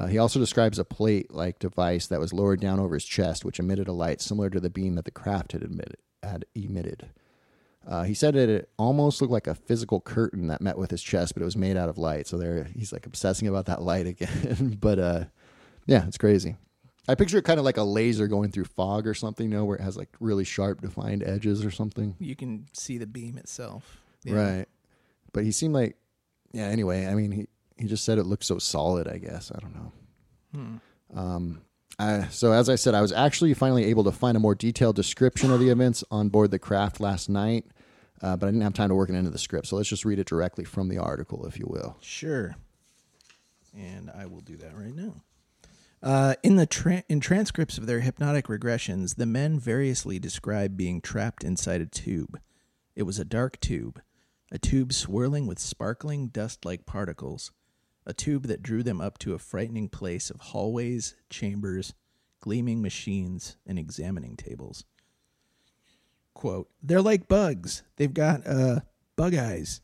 He also describes a plate-like device that was lowered down over his chest, which emitted a light similar to the beam that the craft had emitted. He said that it almost looked like a physical curtain that met with his chest, but it was made out of light. So there, he's like obsessing about that light again. But yeah, it's crazy. I picture it kind of like a laser going through fog or something, where it has like really sharp defined edges or something. You can see the beam itself. Yeah. Right. But he seemed like, he just said it looked so solid, I guess. I don't know. So as I said, I was actually finally able to find a more detailed description of the events on board the craft last night, but I didn't have time to work it into the script. So let's just read it directly from the article, if you will. Sure. And I will do that right now. In transcripts of their hypnotic regressions, the men variously describe being trapped inside a tube. It was a dark tube, a tube swirling with sparkling dust-like particles, a tube that drew them up to a frightening place of hallways, chambers, gleaming machines, and examining tables. Quote, "They're like bugs. They've got, bug eyes,"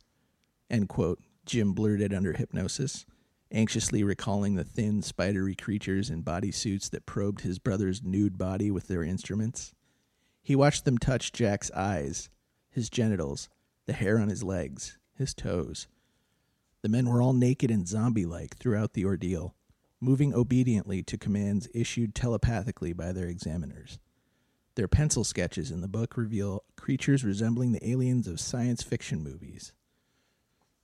end quote, Jim blurted under hypnosis, anxiously recalling the thin, spidery creatures in bodysuits that probed his brother's nude body with their instruments. He watched them touch Jack's eyes, his genitals, the hair on his legs, his toes. The men were all naked and zombie-like throughout the ordeal, moving obediently to commands issued telepathically by their examiners. Their pencil sketches in the book reveal creatures resembling the aliens of science fiction movies.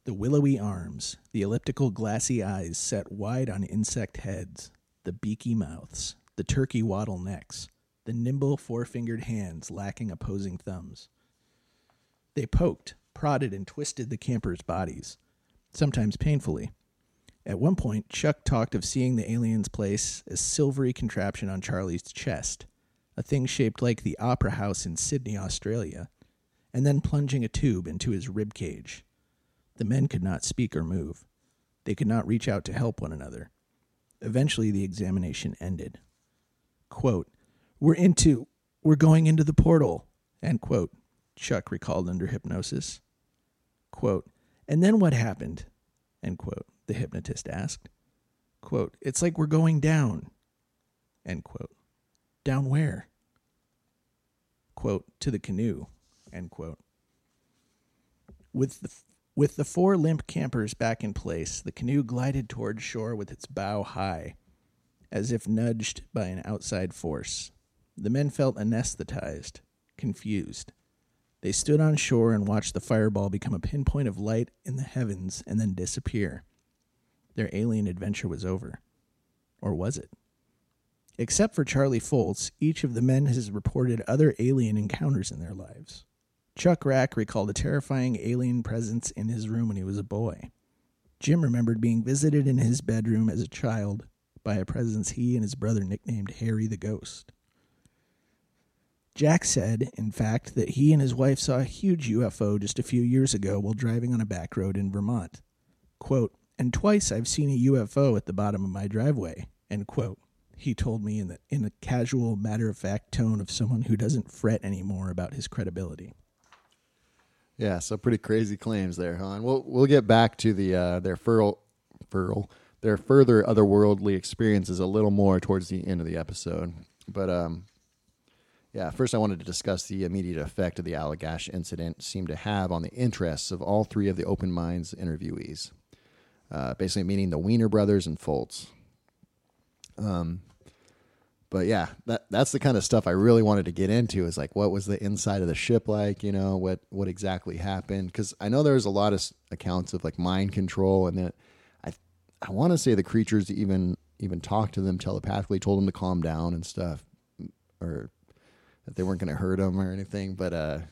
The willowy arms, the elliptical glassy eyes set wide on insect heads, the beaky mouths, the turkey waddle necks, the nimble four-fingered hands lacking opposing thumbs. They poked, prodded, and twisted the campers' bodies, sometimes painfully. At one point, Chuck talked of seeing the aliens place a silvery contraption on Charlie's chest, a thing shaped like the Opera House in Sydney, Australia, and then plunging a tube into his rib cage. The men could not speak or move. They could not reach out to help one another. Eventually, the examination ended. Quote, we're going into the portal, end quote, Chuck recalled under hypnosis. Quote, "And then what happened?" end quote, the hypnotist asked. Quote, "It's like we're going down," end quote. "Down where?" Quote, "To the canoe," end quote. With the four limp campers back in place, the canoe glided toward shore with its bow high, as if nudged by an outside force. The men felt anesthetized, confused. They stood on shore and watched the fireball become a pinpoint of light in the heavens and then disappear. Their alien adventure was over. Or was it? Except for Charlie Foltz, each of the men has reported other alien encounters in their lives. Chuck Rack recalled a terrifying alien presence in his room when he was a boy. Jim remembered being visited in his bedroom as a child by a presence he and his brother nicknamed Harry the Ghost. Jack said, in fact, that he and his wife saw a huge UFO just a few years ago while driving on a back road in Vermont. Quote, "And twice I've seen a UFO at the bottom of my driveway," end quote, he told me in a casual, matter-of-fact tone of someone who doesn't fret anymore about his credibility. Yeah, so pretty crazy claims there, huh? And we'll get back to the their further otherworldly experiences a little more towards the end of the episode, but yeah, first I wanted to discuss the immediate effect of the Allagash incident seemed to have on the interests of all three of the Open Minds interviewees, basically meaning the Weiner brothers and Foltz. But yeah, that's the kind of stuff I really wanted to get into is like, what was the inside of the ship like, you know, what exactly happened? Because I know there's a lot of accounts of like mind control and that I want to say the creatures even talked to them telepathically, told them to calm down and stuff, or that they weren't going to hurt them or anything, but I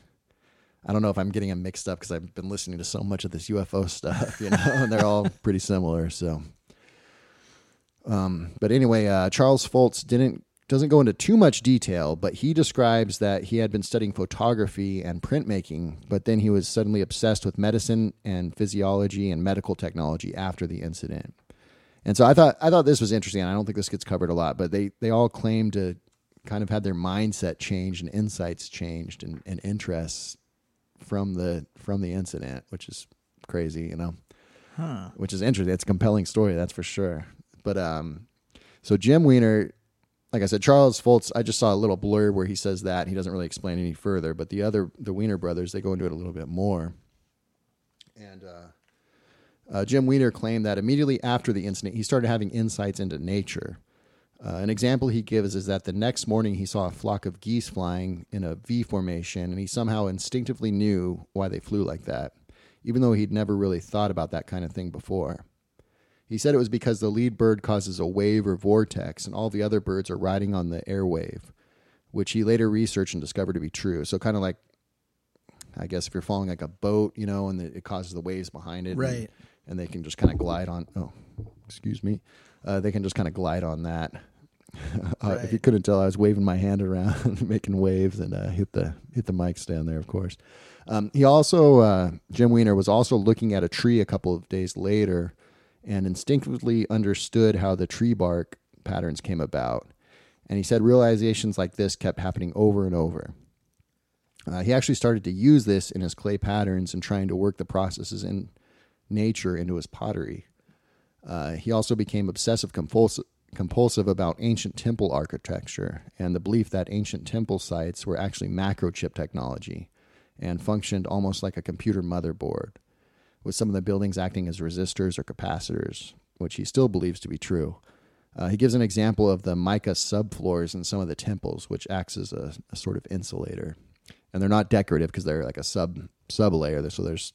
don't know if I'm getting them mixed up because I've been listening to so much of this UFO stuff, you know, and they're all pretty similar. So, but anyway, Charles Foltz doesn't go into too much detail, but he describes that he had been studying photography and printmaking, but then he was suddenly obsessed with medicine and physiology and medical technology after the incident. And so I thought this was interesting. And I don't think this gets covered a lot, but they all claim to kind of had their mindset changed and insights changed and interests from the incident, which is crazy, you know, which is interesting. It's a compelling story. That's for sure. But, so Jim Weiner, like I said, Charles Foltz, I just saw a little blurb where he says that he doesn't really explain any further, but the Weiner brothers, they go into it a little bit more. And, Jim Weiner claimed that immediately after the incident, he started having insights into nature. An example he gives is that the next morning he saw a flock of geese flying in a V formation, and he somehow instinctively knew why they flew like that, even though he'd never really thought about that kind of thing before. He said it was because the lead bird causes a wave or vortex, and all the other birds are riding on the airwave, which he later researched and discovered to be true. So kind of like, I guess if you're following like a boat, you know, and it causes the waves behind it, right? And they can just kind of glide on. Oh, excuse me. They can just kind of glide on that. Right. If you couldn't tell, I was waving my hand around, making waves, and hit the mic stand there, of course. He also, Jim Weiner was also looking at a tree a couple of days later and instinctively understood how the tree bark patterns came about. And he said realizations like this kept happening over and over. He actually started to use this in his clay patterns and trying to work the processes in nature into his pottery. He also became obsessive compulsive about ancient temple architecture and the belief that ancient temple sites were actually microchip technology and functioned almost like a computer motherboard, with some of the buildings acting as resistors or capacitors, which he still believes to be true. He gives an example of the mica subfloors in some of the temples, which acts as a sort of insulator. And they're not decorative because they're like a sub layer. So there's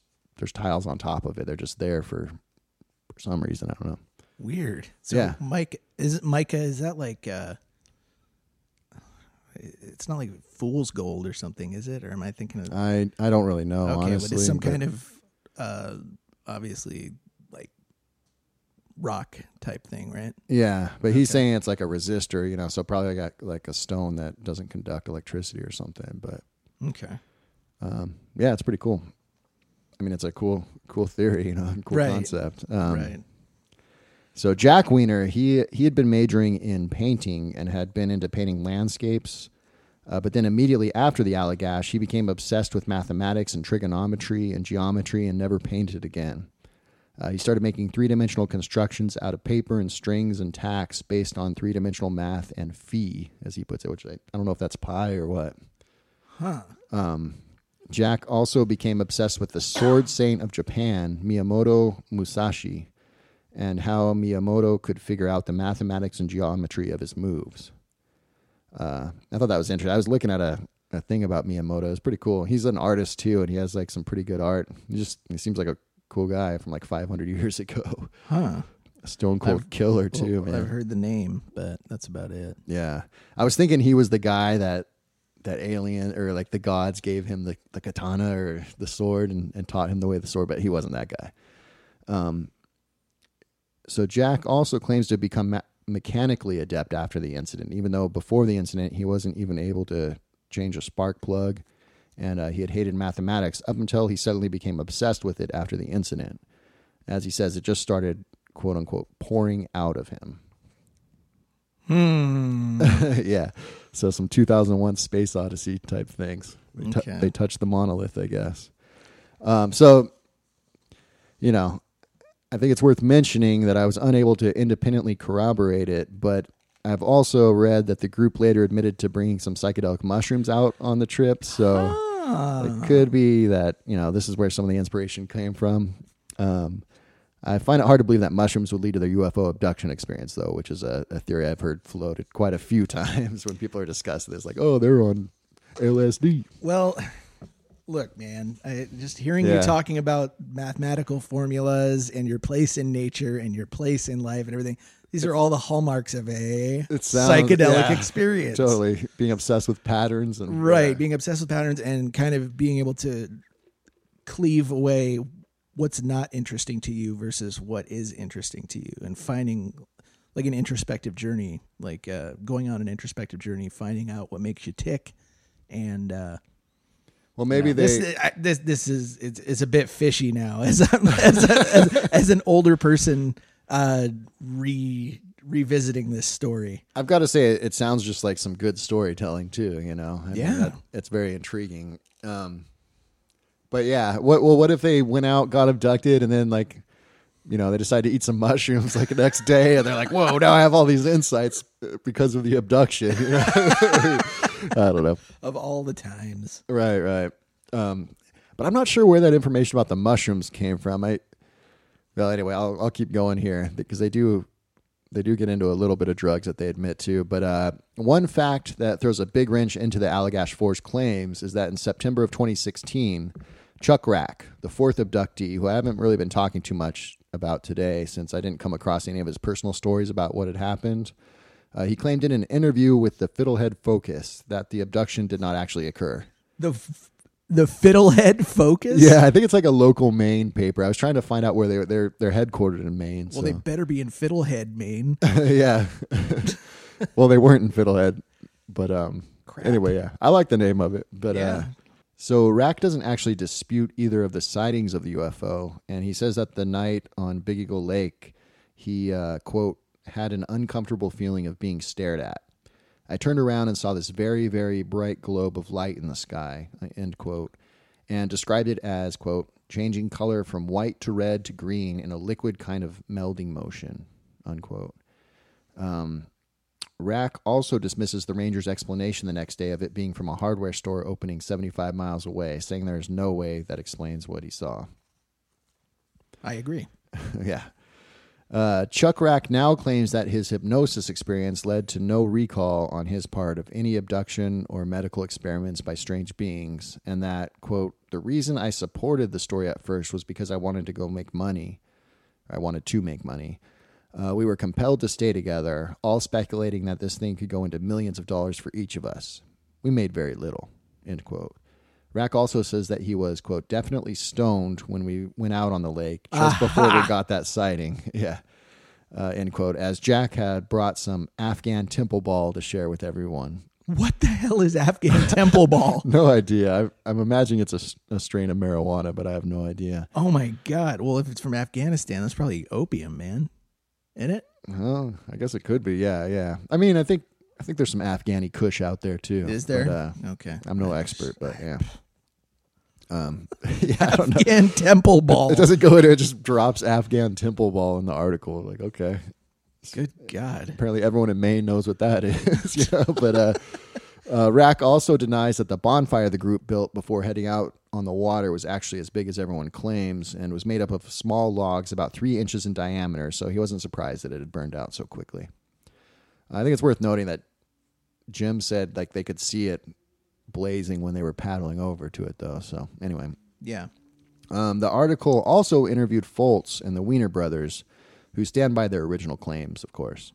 tiles on top of it. They're just there for some reason. I don't know. Weird. So yeah. Mica, is that like, it's not like fool's gold or something, is it? Or am I thinking of... I don't really know, okay, honestly. But it's some kind of, obviously, like rock type thing, right? Yeah, but okay. He's saying it's like a resistor, you know, so probably got like a stone that doesn't conduct electricity or something, but... Okay. Yeah, it's pretty cool. I mean, it's a cool theory, you know, cool concept. Right. So Jack Weiner, he had been majoring in painting and had been into painting landscapes. But then immediately after the Allagash, he became obsessed with mathematics and trigonometry and geometry and never painted again. He started making three-dimensional constructions out of paper and strings and tacks based on three-dimensional math and phi, as he puts it, which I don't know if that's pi or what. Huh. Jack also became obsessed with the sword saint of Japan, Miyamoto Musashi, and how Miyamoto could figure out the mathematics and geometry of his moves. I thought that was interesting. I was looking at a thing about Miyamoto. It's pretty cool. He's an artist too, and he has like some pretty good art. He seems like a cool guy from like 500 years ago. Huh. A stone cold killer too, man. I've heard the name, but that's about it. Yeah. I was thinking he was the guy that alien or like the gods gave him the katana or the sword and taught him the way of the sword, but he wasn't that guy. So Jack also claims to become mechanically adept after the incident, even though before the incident, he wasn't even able to change a spark plug. And he had hated mathematics up until he suddenly became obsessed with it after the incident. As he says, it just started, quote unquote, pouring out of him. Yeah. So some 2001 Space Odyssey type things. They touch the monolith, I guess. So, you know, I think it's worth mentioning that I was unable to independently corroborate it, but I've also read that the group later admitted to bringing some psychedelic mushrooms out on the trip. So it could be that, you know, this is where some of the inspiration came from. I find it hard to believe that mushrooms would lead to their UFO abduction experience, though, which is a theory I've heard floated quite a few times when people are discussing this, like, oh, they're on LSD. Well, look, man, just hearing you talking about mathematical formulas and your place in nature and your place in life and everything, these are all the hallmarks of a psychedelic experience. Totally. Being obsessed with patterns. Being obsessed with patterns and kind of being able to cleave away what's not interesting to you versus what is interesting to you, and finding like an introspective journey, like going on an introspective journey, finding out what makes you tick. And, well, maybe this is a bit fishy now as an older person, revisiting this story. I've got to say it sounds just like some good storytelling too, you know? I mean, it's very intriguing. But yeah, what if they went out, got abducted, and then like, you know, they decide to eat some mushrooms like the next day, and they're like, "Whoa, now I have all these insights because of the abduction." You know? I don't know. Of all the times, right. But I'm not sure where that information about the mushrooms came from. Anyway, I'll keep going here because they do get into a little bit of drugs that they admit to. But one fact that throws a big wrench into the Allagash 4's claims is that in September of 2016. Chuck Rack, the fourth abductee, who I haven't really been talking too much about today since I didn't come across any of his personal stories about what had happened, he claimed in an interview with the Fiddlehead Focus that the abduction did not actually occur. The Fiddlehead Focus? Yeah, I think it's like a local Maine paper. I was trying to find out where they're headquartered in Maine. Well, so. They better be in Fiddlehead, Maine. Yeah. Well, they weren't in Fiddlehead, but crap. Anyway, yeah, I like the name of it, but yeah. So Rack doesn't actually dispute either of the sightings of the UFO, and he says that the night on Big Eagle Lake, He, quote, had an uncomfortable feeling of being stared at. I turned around and saw this very, very bright globe of light in the sky, end quote, and described it as, quote, changing color from white to red to green in a liquid kind of melding motion, unquote. Rack also dismisses the Ranger's explanation the next day of it being from a hardware store opening 75 miles away, saying there is no way that explains what he saw. I agree. Yeah. Chuck Rack now claims that his hypnosis experience led to no recall on his part of any abduction or medical experiments by strange beings, and that, quote, the reason I supported the story at first was because I wanted to go make money. I wanted to make money. We were compelled to stay together, all speculating that this thing could go into millions of dollars for each of us. We made very little, end quote. Rack also says that he was, quote, definitely stoned when we went out on the lake just before we got that sighting. Yeah. End quote. As Jack had brought some Afghan temple ball to share with everyone. What the hell is Afghan temple ball? No idea. I'm imagining it's a strain of marijuana, but I have no idea. Oh, my God. Well, if it's from Afghanistan, that's probably opium, man. Isn't it? Oh, I guess it could be. Yeah, yeah. I mean, I think there's some Afghani kush out there too. Is there? But, okay. I'm no expert, but yeah. Yeah, I don't know. Afghan temple ball. It doesn't go into it. Just drops Afghan temple ball in the article. Like, okay. Good God. Apparently everyone in Maine knows what that is. You know? But Rack also denies that the bonfire the group built before heading out on the water was actually as big as everyone claims and was made up of small logs about 3 inches in diameter. So he wasn't surprised that it had burned out so quickly. I think it's worth noting that Jim said like they could see it blazing when they were paddling over to it, though. So anyway, yeah. The article also interviewed Foltz and the Weiner brothers, who stand by their original claims, of course.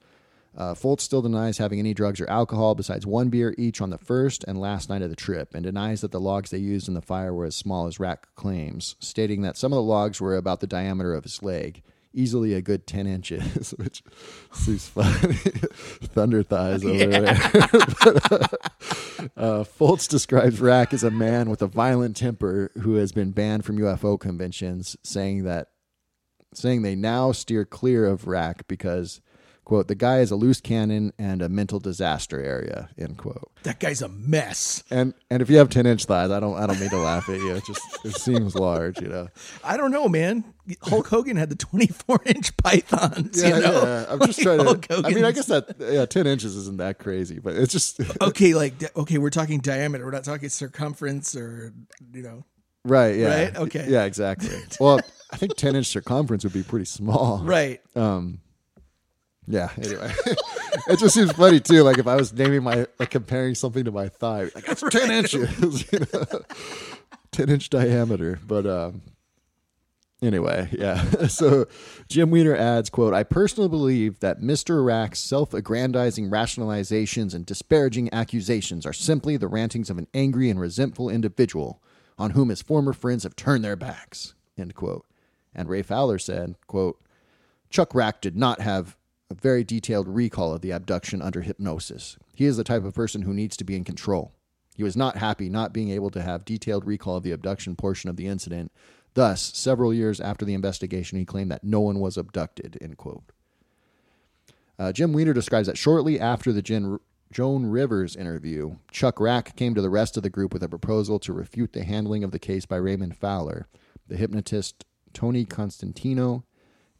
Foltz still denies having any drugs or alcohol besides one beer each on the first and last night of the trip, and denies that the logs they used in the fire were as small as Rack claims, stating that some of the logs were about the diameter of his leg. Easily a good 10 inches, which seems funny. Thunder thighs over there. Foltz describes Rack as a man with a violent temper who has been banned from UFO conventions, saying they now steer clear of Rack because, quote, the guy is a loose cannon and a mental disaster area, end quote. That guy's a mess. And if you have 10-inch thighs, I don't mean to laugh at you. It just seems large, you know. I don't know, man. Hulk Hogan had the 24-inch pythons, yeah, you know. Yeah. I'm just trying Hulk to. Hogan's. I mean, I guess that 10 inches isn't that crazy, but it's just okay. Like okay, we're talking diameter. We're not talking circumference or you know. Right. Yeah. Right. Okay. Yeah. Exactly. Well, I think 10-inch circumference would be pretty small. Right. Yeah, anyway. It just seems funny, too. Like, if I was naming comparing something to my thigh, like, that's 10 inches. You know? 10-inch diameter. But anyway, yeah. So Jim Weiner adds, quote, I personally believe that Mr. Rack's self-aggrandizing rationalizations and disparaging accusations are simply the rantings of an angry and resentful individual on whom his former friends have turned their backs, end quote. And Ray Fowler said, quote, Chuck Rack did not have a very detailed recall of the abduction under hypnosis. He is the type of person who needs to be in control. He was not happy not being able to have detailed recall of the abduction portion of the incident. Thus, several years after the investigation, he claimed that no one was abducted, end quote. Jim Weiner describes that shortly after the Joan Rivers interview, Chuck Rack came to the rest of the group with a proposal to refute the handling of the case by Raymond Fowler, the hypnotist Tony Constantino,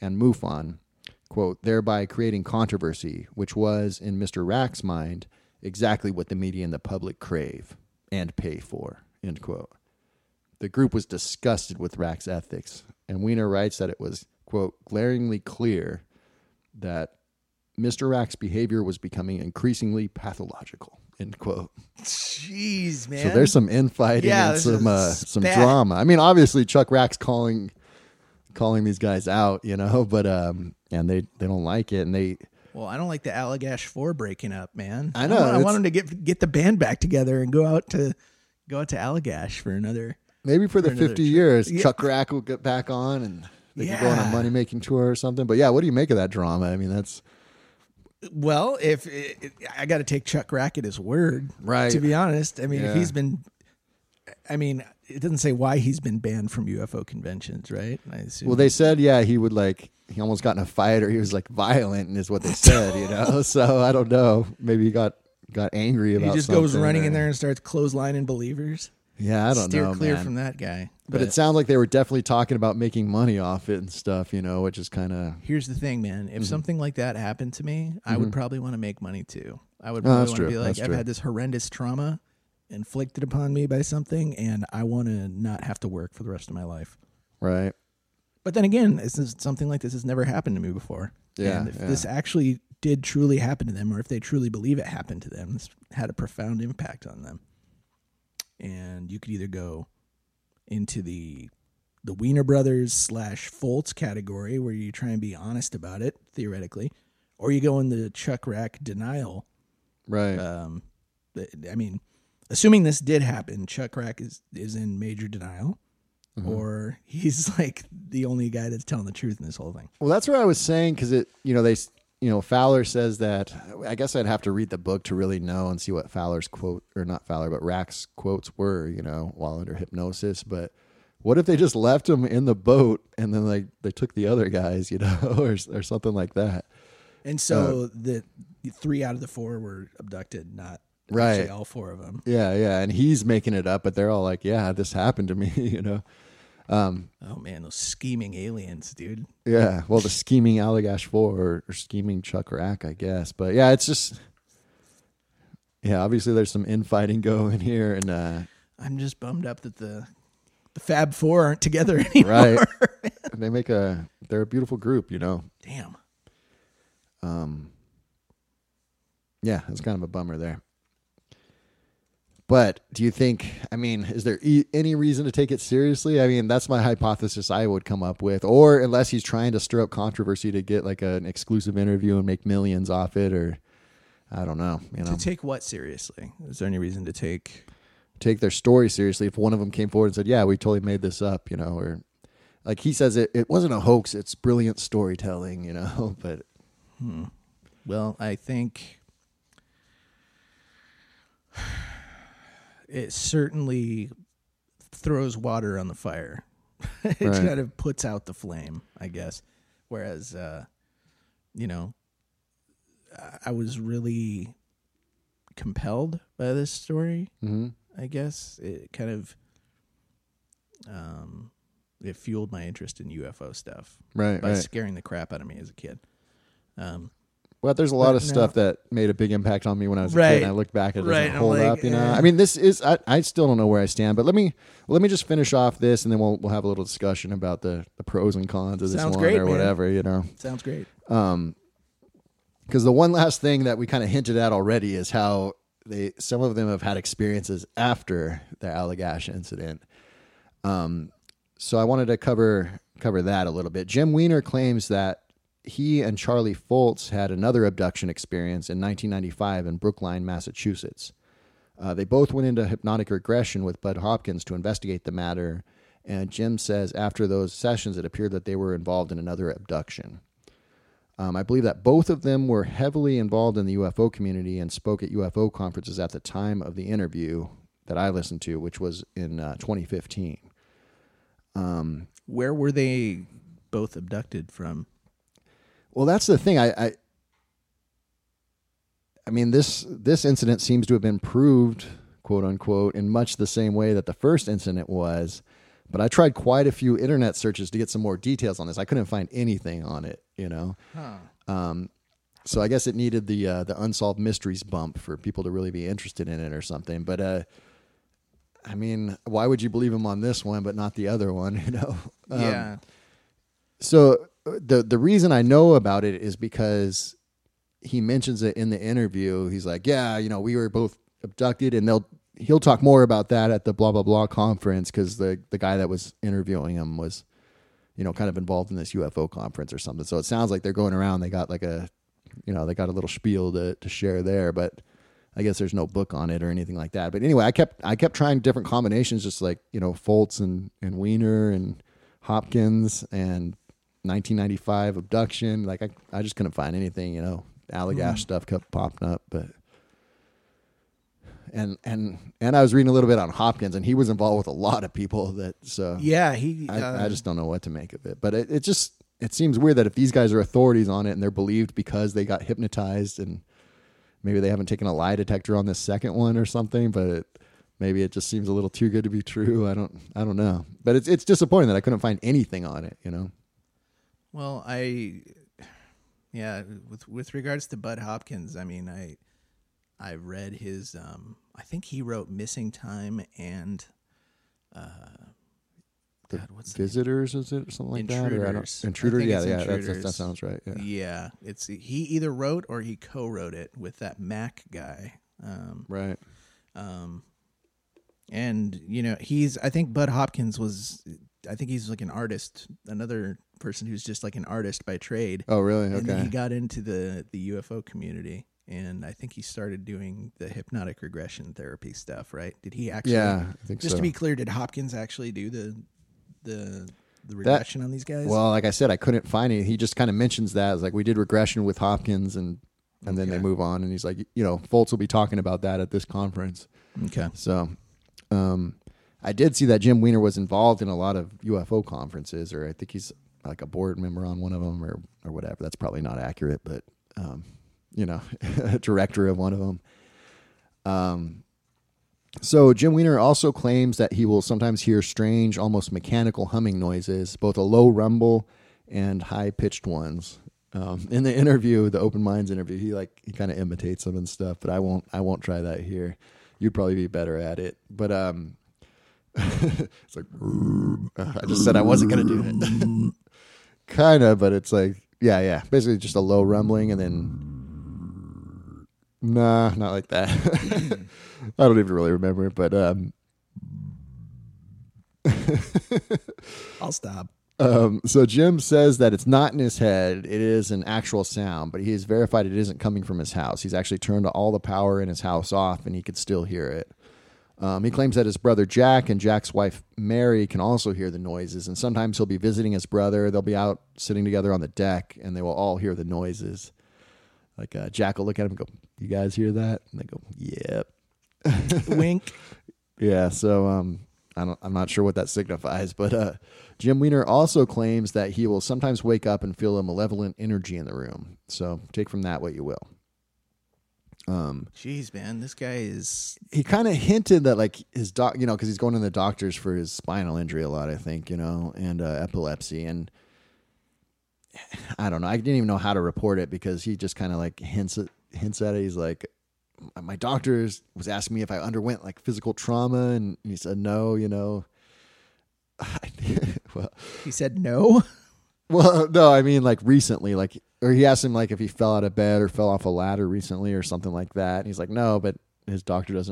and MUFON, quote, thereby creating controversy, which was, in Mr. Rack's mind, exactly what the media and the public crave and pay for, end quote. The group was disgusted with Rack's ethics, and Weiner writes that it was, quote, glaringly clear that Mr. Rack's behavior was becoming increasingly pathological, end quote. Jeez, man. So there's some infighting and some drama. I mean, obviously, Chuck Rack's calling these guys out, you know, but and they don't like it, and they I don't like the Allagash 4 breaking up, man. I know. I want them to get the band back together and go out to Allagash for another, maybe for the 50 years. Yeah. Chuck Rack will get back on and they can go on a money-making tour or something. But yeah, what do you make of that drama? I mean, that's I got to take Chuck Rack at his word, right? To be honest, I mean, if he's been it doesn't say why he's been banned from UFO conventions, right? I assume. Well, they said, he would he almost got in a fight, or he was like violent, is what they said, you know. So I don't know. Maybe he got angry about. He just goes running in there and starts clotheslining believers. Yeah, I don't know. Steer clear from that guy. But it sounds like they were definitely talking about making money off it and stuff, you know, which is kind of. Here's the thing, man. If something like that happened to me, I would probably want to make money too. I would probably want to be like, I've had this horrendous trauma inflicted upon me by something, and I want to not have to work for the rest of my life. Right. But then again, this is something like this has never happened to me before. Yeah. And if this actually did truly happen to them, or if they truly believe it happened to them, this had a profound impact on them. And you could either go into the Weiner Brothers / Foltz category, where you try and be honest about it, theoretically, or you go in the Chuck Rack denial. Right. I mean, assuming this did happen, Chuck Rack is in major denial, or he's like the only guy that's telling the truth in this whole thing. Well, that's what I was saying, because Fowler says that, I guess I'd have to read the book to really know and see what Fowler's quote, or not Fowler, but Rack's quotes were, you know, while under hypnosis. But what if they just left him in the boat and then like they took the other guys, you know, or something like that. And so the 3 out of the 4 were abducted, not right. All 4 of them. Yeah. Yeah. And he's making it up, but they're all like, yeah, this happened to me, you know? Oh man, those scheming aliens, dude. Yeah, well, the scheming Allagash 4 or scheming Chuck Rack, I guess. But yeah, it's just, yeah, obviously there's some infighting going here, and I'm just bummed up that the Fab 4 aren't together anymore. Right, they they're a beautiful group, you know. Damn. Yeah, it's kind of a bummer there. But do you think, I mean, is there any reason to take it seriously? I mean, that's my hypothesis I would come up with. Or unless he's trying to stir up controversy to get like an exclusive interview and make millions off it, or I don't know. You know, to take what seriously? Is there any reason to take their story seriously? If one of them came forward and said, yeah, we totally made this up, you know, or like he says, it wasn't a hoax. It's brilliant storytelling, you know, but. Well, I think. It certainly throws water on the fire. It kind of puts out the flame, I guess. Whereas, you know, I was really compelled by this story, I guess. It kind of it fueled my interest in UFO stuff by scaring the crap out of me as a kid. Well, there's a lot of stuff that made a big impact on me when I was a kid, and I look back at it and hold up, you know. I mean, this is I still don't know where I stand, but let me just finish off this, and then we'll have a little discussion about the pros and cons of this one or whatever, you know. Sounds great. Because the one last thing that we kind of hinted at already is how some of them have had experiences after the Allagash incident. So I wanted to cover that a little bit. Jim Weiner claims that he and Charlie Foltz had another abduction experience in 1995 in Brookline, Massachusetts. They both went into hypnotic regression with Bud Hopkins to investigate the matter, and Jim says after those sessions it appeared that they were involved in another abduction. I believe that both of them were heavily involved in the UFO community and spoke at UFO conferences at the time of the interview that I listened to, which was in 2015. Where were they both abducted from? Well, that's the thing. I mean, this incident seems to have been proved, quote unquote, in much the same way that the first incident was. But I tried quite a few internet searches to get some more details on this. I couldn't find anything on it, you know. So I guess it needed the Unsolved Mysteries bump for people to really be interested in it or something. But I mean, why would you believe him on this one but not the other one? You know. Yeah. So. The reason I know about it is because he mentions it in the interview. He's like, yeah, you know, we were both abducted, and he'll talk more about that at the blah, blah, blah conference, because the guy that was interviewing him was, you know, kind of involved in this UFO conference or something. So it sounds like they're going around. They got like a little spiel to share there, but I guess there's no book on it or anything like that. But anyway, I kept trying different combinations, just like, you know, Foltz and Weiner and Hopkins and 1995 abduction. Like I just couldn't find anything, you know. Allagash stuff kept popping up, but and I was reading a little bit on Hopkins, and he was involved with a lot of people, so yeah, I just don't know what to make of it, but it just it seems weird that if these guys are authorities on it and they're believed because they got hypnotized and maybe they haven't taken a lie detector on this second one or something, but maybe it just seems a little too good to be true. I don't know, but it's disappointing that I couldn't find anything on it, you know? Well, with regards to Bud Hopkins, I mean, I read his, I think he wrote Missing Time and, what's Visitors? Is it or something like Intruders. That? Or Intruder. Yeah. That sounds right. Yeah. He either wrote or he co-wrote it with that Mac guy. Right. And you know, Bud Hopkins he's like an artist, another person who's just like an artist by trade. Oh, really? Okay. And then he got into the UFO community, and I think he started doing the hypnotic regression therapy stuff, right? Did he actually? Yeah, I think so. Just to be clear, did Hopkins actually do the regression on these guys? Well, like I said, I couldn't find it. He just kind of mentions that. It's like, we did regression with Hopkins, and then they move on, and he's like, you know, Foltz will be talking about that at this conference. Okay. So, I did see that Jim Weiner was involved in a lot of UFO conferences, or I think he's like a board member on one of them or whatever. That's probably not accurate, but, you know, director of one of them. So Jim Weiner also claims that he will sometimes hear strange, almost mechanical humming noises, both a low rumble and high pitched ones. In the interview, the Open Minds interview, he kind of imitates them and stuff, but I won't try that here. You'd probably be better at it, but it's like I just said I wasn't gonna do it, kind of. But it's like, yeah, basically just a low rumbling, and then not like that. I don't even really remember, but I'll stop. So Jim says that it's not in his head. It is an actual sound, but he has verified it isn't coming from his house. He's actually turned all the power in his house off, and he could still hear it. He claims that his brother Jack and Jack's wife Mary can also hear the noises, and sometimes he'll be visiting his brother. They'll be out sitting together on the deck, and they will all hear the noises. Like Jack will look at him and go, "You guys hear that?" And they go, "Yep." Wink. Yeah, so... I'm not sure what that signifies, but Jim Weiner also claims that he will sometimes wake up and feel a malevolent energy in the room. So take from that what you will. Jeez, man, this guy is... He kind of hinted that like his doc, you know, because he's going to the doctors for his spinal injury a lot, I think, you know, and epilepsy. And I don't know. I didn't even know how to report it because he just kind of like hints at it. He's like... My doctor was asking me if I underwent like physical trauma, and he said no. You know, well, he said no. Well, no, I mean like recently, like, or he asked him like if he fell out of bed or fell off a ladder recently or something like that, and he's like no, but his doctor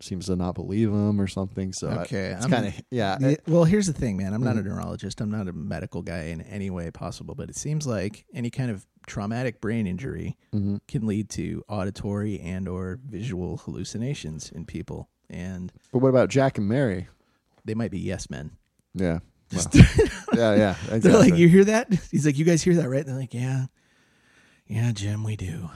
seems to not believe him or something. So okay, it's kind of yeah. Well, here's the thing, man. I'm not a neurologist. I'm not a medical guy in any way possible, but it seems like any kind of traumatic brain injury can lead to auditory and or visual hallucinations in people. But what about Jack and Mary? They might be yes men. Yeah. Wow. Yeah. Exactly. They're like, you hear that? He's like, you guys hear that, right? And they're like, yeah. Yeah, Jim, we do.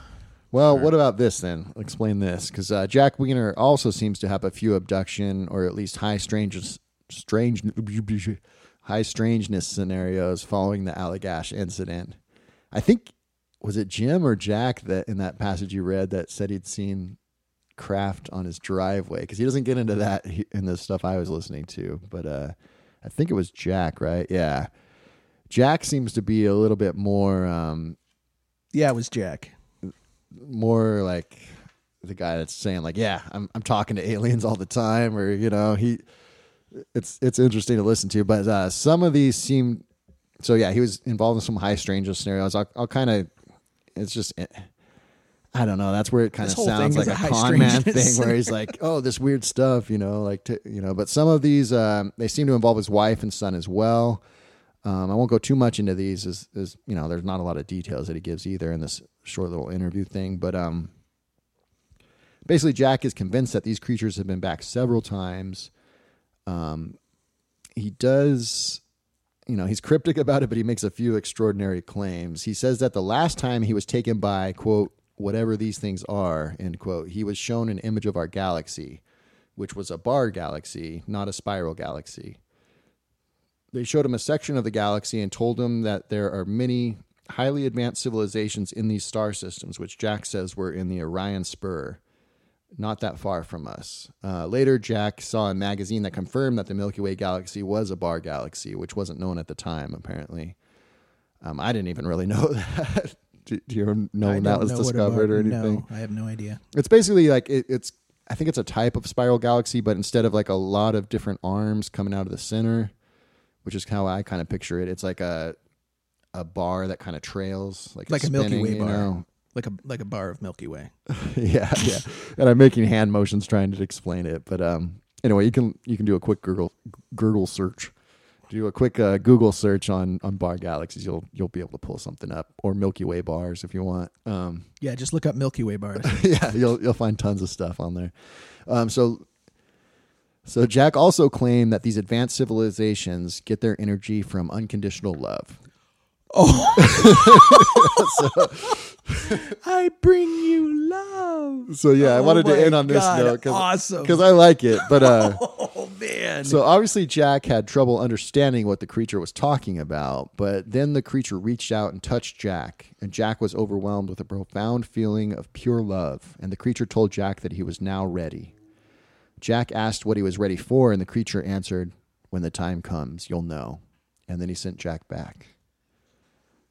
Well, What about this then? Explain this. Because Jack Weiner also seems to have a few abduction or at least high strangeness scenarios following the Allagash incident. I think, was it Jim or Jack that in that passage you read that said he'd seen craft on his driveway? Because he doesn't get into that in the stuff I was listening to. But I think it was Jack, right? Yeah. Jack seems to be a little bit more... yeah, it was Jack. More like the guy that's saying like, yeah, I'm talking to aliens all the time, or, you know, it's interesting to listen to. But some of these seem... So, yeah, he was involved in some high strangeness scenarios. I'll kind of, it's just, I don't know. That's where it kind of sounds like a con man thing where he's like, oh, this weird stuff, you know, like, you know, but some of these, they seem to involve his wife and son as well. I won't go too much into these as, you know, there's not a lot of details that he gives either in this short little interview thing. But basically, Jack is convinced that these creatures have been back several times. He does... You know, he's cryptic about it, but he makes a few extraordinary claims. He says that the last time he was taken by, quote, whatever these things are, end quote, he was shown an image of our galaxy, which was a bar galaxy, not a spiral galaxy. They showed him a section of the galaxy and told him that there are many highly advanced civilizations in these star systems, which Jack says were in the Orion Spur, not that far from us. Later, Jack saw a magazine that confirmed that the Milky Way galaxy was a bar galaxy, which wasn't known at the time, apparently. I didn't even really know that. Do you know when that was discovered or anything? No, I have no idea. It's basically like it's. I think it's a type of spiral galaxy, but instead of like a lot of different arms coming out of the center, which is how I kind of picture it, it's like a bar that kind of trails, like a Milky Way bar, like a bar of Milky Way. yeah. And I'm making hand motions trying to explain it, but anyway, you can do a quick Google search. Do a quick Google search on bar galaxies. You'll be able to pull something up, or Milky Way bars if you want. Yeah, just look up Milky Way bars. Yeah, you'll find tons of stuff on there. So Jack also claimed that these advanced civilizations get their energy from unconditional love. Oh, I bring you love. So yeah, I wanted to end on this note because I like it. But oh man! So obviously Jack had trouble understanding what the creature was talking about. But then the creature reached out and touched Jack, and Jack was overwhelmed with a profound feeling of pure love. And the creature told Jack that he was now ready. Jack asked what he was ready for, and the creature answered, "When the time comes, you'll know." And then he sent Jack back.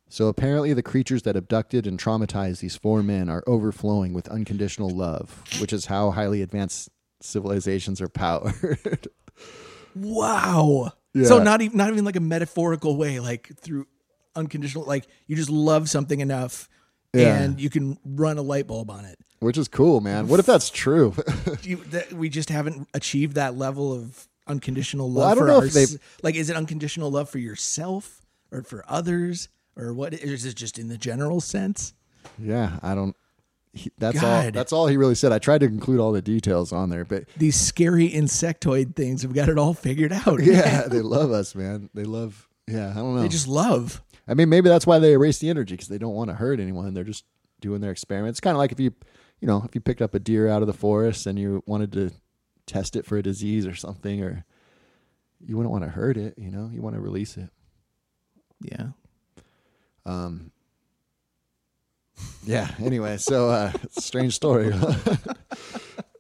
So apparently the creatures that abducted and traumatized these four men are overflowing with unconditional love, which is how highly advanced civilizations are powered. Wow. Yeah. So not even like a metaphorical way, like through unconditional, like you just love something enough and you can run a light bulb on it. Which is cool, man. What if that's true? We just haven't achieved that level of unconditional love. Well, I don't know if they've... Like, is it unconditional love for yourself or for others? Or what is it, just in the general sense? Yeah, I don't. That's all he really said. I tried to include all the details on there, but these scary insectoid things have got it all figured out. Yeah, man. They love us, man. They love. Yeah, I don't know. They just love. I mean, maybe that's why they erase the energy, because they don't want to hurt anyone. They're just doing their experiments. It's kind of like if you picked up a deer out of the forest and you wanted to test it for a disease or something, or you wouldn't want to hurt it. You know, you want to release it. Yeah. Anyway, so strange story.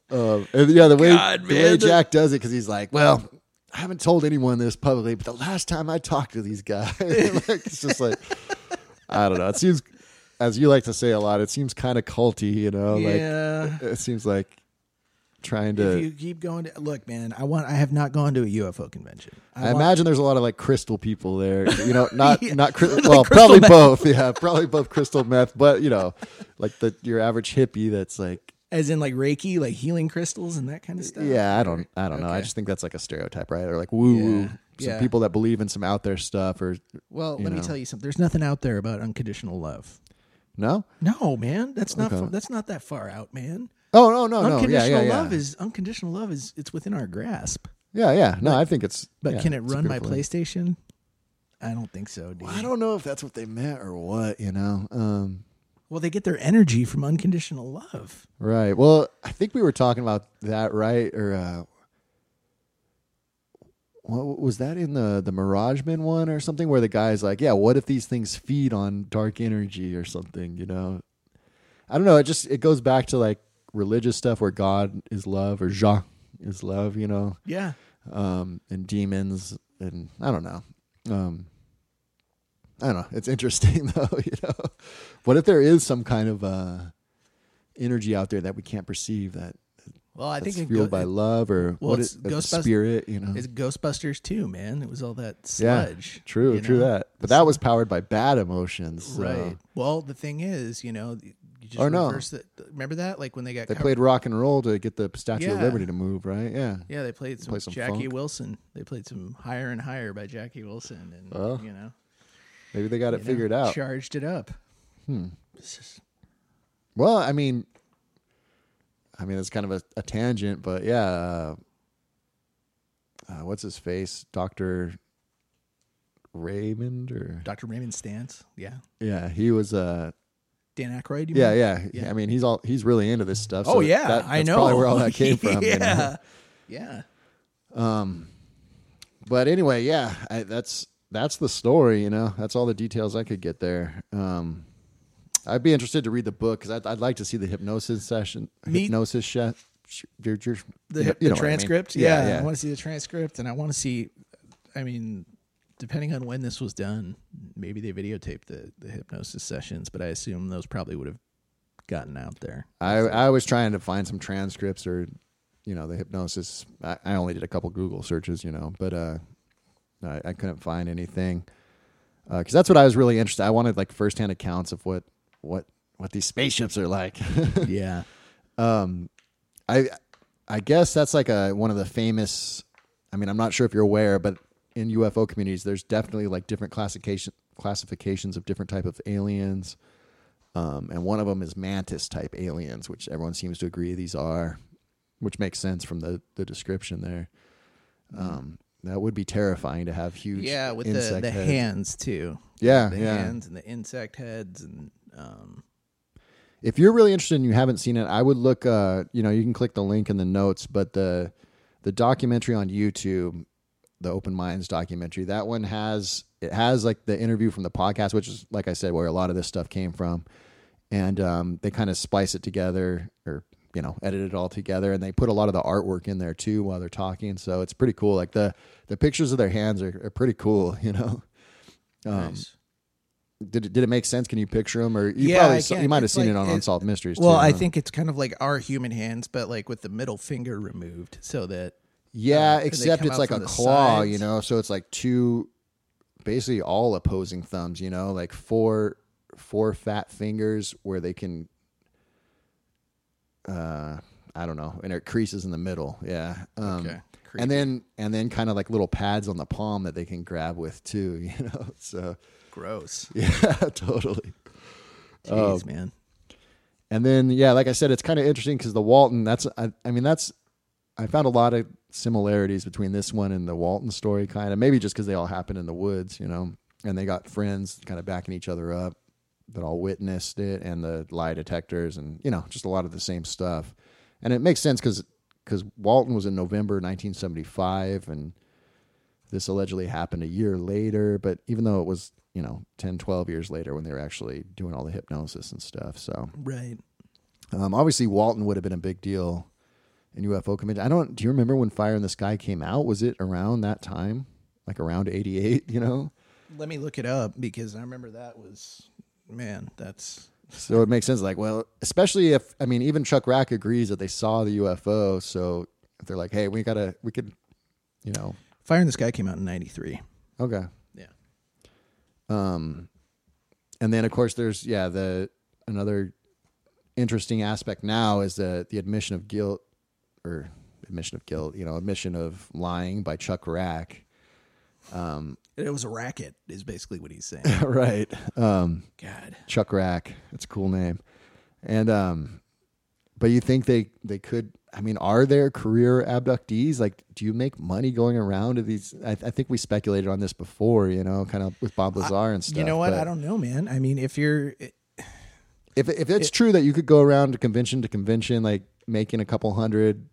The way Jack does it, because he's like, well, I haven't told anyone this publicly, but the last time I talked to these guys, like, it's just like, I don't know. It seems, as you like to say a lot, it seems kind of culty, you know. Yeah. Like it seems like trying to. If you keep going to look, man, I have not gone to a UFO convention. I imagine there's a lot of like crystal people there, you know, probably meth. Both. Yeah. Probably both crystal meth, but you know, like your average hippie that's like, as in like Reiki, like healing crystals and that kind of stuff. Yeah. I don't know. I just think that's like a stereotype, right? Or like woo-woo. Yeah. People that believe in some out there stuff or. Well, let me tell you something. There's nothing out there about unconditional love. No, man. That's not that far out, man. Oh, no. Unconditional love is, it's within our grasp. Yeah. No, I think it's... But can it run my PlayStation? I don't think so, dude. Well, I don't know if that's what they meant or what, you know. Well, they get their energy from unconditional love. Right. Well, I think we were talking about that, right? Or was that in the Mirage Men one or something, where the guy's like, yeah, what if these things feed on dark energy or something, you know? I don't know. It goes back to like, religious stuff where God is love or Jah is love, you know? Yeah. And demons and I don't know. I don't know. It's interesting though, you know? What if there is some kind of energy out there that we can't perceive that's fueled by love or spirit, you know? It's Ghostbusters 2, man. It was all that sludge. Yeah, true that. But that was powered by bad emotions. So. Right. Well, the thing is, you know... remember that? Like when they played rock and roll to get the Statue of Liberty to move, right? Yeah. Yeah, they played some Jackie funk. Wilson. They played some Higher and Higher by Jackie Wilson. And, you know. Maybe they got it figured out. Charged it up. Well, I mean, it's kind of a tangent, but yeah. What's his face? Dr. Raymond Stantz. Yeah. Yeah, he was... Dan Aykroyd, you mean? Yeah. I mean, he's really into this stuff. So that's I know. Probably where all that came from. Yeah. You know? Yeah. But anyway, yeah, that's the story, you know. That's all the details I could get there. I'd be interested to read the book because I'd like to see the hypnosis session. The transcript. I mean. Yeah. I want to see the transcript, and I want to see, I mean, depending on when this was done, maybe they videotaped the hypnosis sessions, but I assume those probably would have gotten out there. I was trying to find some transcripts or, you know, the hypnosis. I only did a couple Google searches, you know, but I couldn't find anything because that's what I was really interested. I wanted like firsthand accounts of what these spaceships are like. Yeah. I guess that's like one of the famous, I mean, I'm not sure if you're aware, but in UFO communities, there's definitely like different classifications of different type of aliens. And one of them is mantis type aliens, which everyone seems to agree these are, which makes sense from the description there. That would be terrifying to have huge with the hands too. Yeah. The hands and the insect heads and, if you're really interested and you haven't seen it, I would look, you know, you can click the link in the notes, but the documentary on YouTube, the Open Minds documentary, that one has like the interview from the podcast, which is, like I said, where a lot of this stuff came from. And they kind of spice it together or, you know, edit it all together. And they put a lot of the artwork in there too while they're talking. So it's pretty cool. Like the pictures of their hands are pretty cool, you know? Nice. Did it make sense? Can you picture them? Or you might have seen it on Unsolved Mysteries. Well, I think it's kind of like our human hands, but like with the middle finger removed, so that except it's like a claw, sides. You know. So it's like two, basically all opposing thumbs, you know, like four fat fingers where they can, I don't know, and it creases in the middle, yeah. Okay. Creepy. And then kind of like little pads on the palm that they can grab with too, you know. So. Gross. Yeah, totally. Jeez, man. And then, yeah, like I said, it's kind of interesting because the Walton, I found a lot of similarities between this one and the Walton story, kind of, maybe just because they all happened in the woods, you know, and they got friends kind of backing each other up that all witnessed it, and the lie detectors and, you know, just a lot of the same stuff. And it makes sense because Walton was in November 1975 and this allegedly happened a year later, but even though it was, you know, 10, 12 years later when they were actually doing all the hypnosis and stuff. So, right. Obviously Walton would have been a big deal in UFO community. Do you remember when Fire in the Sky came out? Was it around that time? Like around 88, you know? Let me look it up because I remember that was, man, that's. So it makes sense. Like, well, especially if, I mean, even Chuck Rack agrees that they saw the UFO. So if they're like, hey, we could, you know. Fire in the Sky came out in 93. Okay. And then of course there's, another interesting aspect now is the admission of guilt, you know, admission of lying by Chuck Rack. It was a racket is basically what he's saying. Right. God, Chuck Rack, that's a cool name. And, but you think they could, I mean, are there career abductees? Like, do you make money going around to these? I think we speculated on this before, you know, kind of with Bob Lazar and stuff. You know what? I don't know, man. I mean, if it's true that you could go around to convention, like making a couple hundred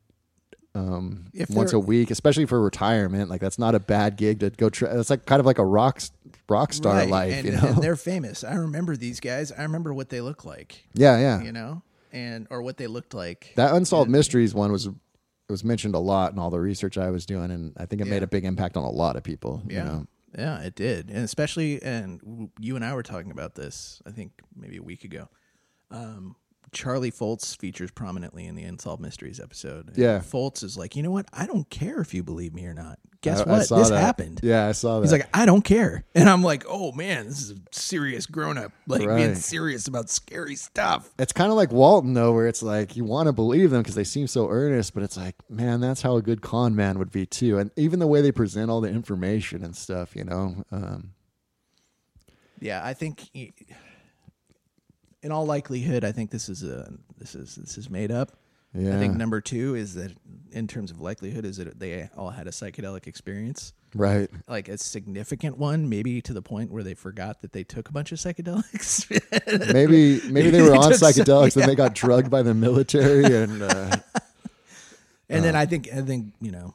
once a week, especially for retirement, like that's not a bad gig to go. That's like kind of like a rock star right. life, and, you know. And they're famous. I remember these guys. I remember what they look like. Yeah, yeah. You know. And or what they looked like. That Unsolved Mysteries one was mentioned a lot in all the research I was doing, and I think it made a big impact on a lot of people. Yeah, you know? Yeah, it did, and especially you and I were talking about this. I think maybe a week ago. Charlie Foltz features prominently in the Unsolved Mysteries episode. And Foltz is like, you know what? I don't care if you believe me or not. Guess what? This happened. Yeah, I saw that. He's like, I don't care. And I'm like, oh, man, this is a serious grown-up, like being serious about scary stuff. It's kind of like Walton, though, where it's like you want to believe them because they seem so earnest, but it's like, man, that's how a good con man would be, too. And even the way they present all the information and stuff, you know. Yeah, I think... In all likelihood, I think this is made up. Yeah. I think number two is that in terms of likelihood is that they all had a psychedelic experience, right? Like a significant one, maybe to the point where they forgot that they took a bunch of psychedelics. maybe they were on psychedelics and they got drugged by the military, and then I think you know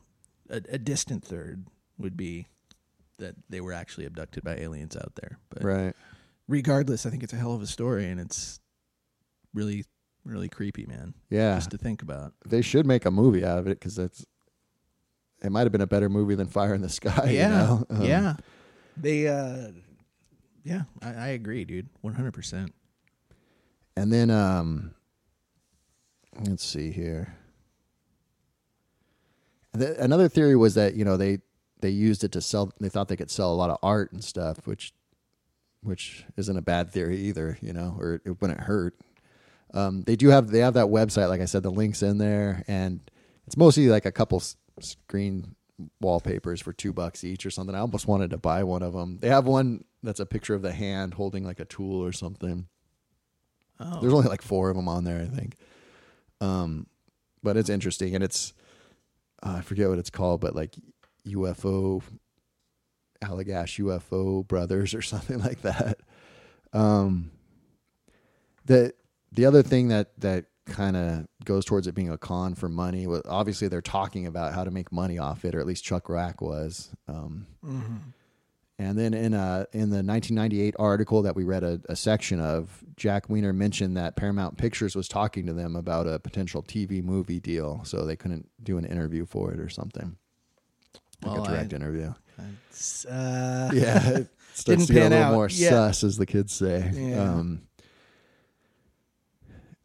a distant third would be that they were actually abducted by aliens out there. But right. Regardless, I think it's a hell of a story, and it's really, really creepy, man. Yeah. Just to think about. They should make a movie out of it, because it might have been a better movie than Fire in the Sky. Yeah. You know? Yeah. They, yeah, I agree, dude. 100%. And then, let's see here. Another theory was that, you know, they used it to sell. They thought they could sell a lot of art and stuff, which isn't a bad theory either, you know, or it wouldn't hurt. They have that website, like I said, the link's in there, and it's mostly like a couple screen wallpapers for $2 each or something. I almost wanted to buy one of them. They have one that's a picture of the hand holding like a tool or something. Oh. There's only like 4 of them on there, I think. But it's interesting, and it's I forget what it's called, but like UFO, Allagash UFO Brothers or something like that. The other thing that kind of goes towards it being a con for money was, obviously they're talking about how to make money off it, or at least Chuck Rack was. Mm-hmm. And then in the 1998 article that we read a section of, Jack Weiner mentioned that Paramount Pictures was talking to them about a potential TV movie deal, so they couldn't do an interview for it or something, a direct interview. Yeah, it starts to get a little more sus, as the kids say. Yeah.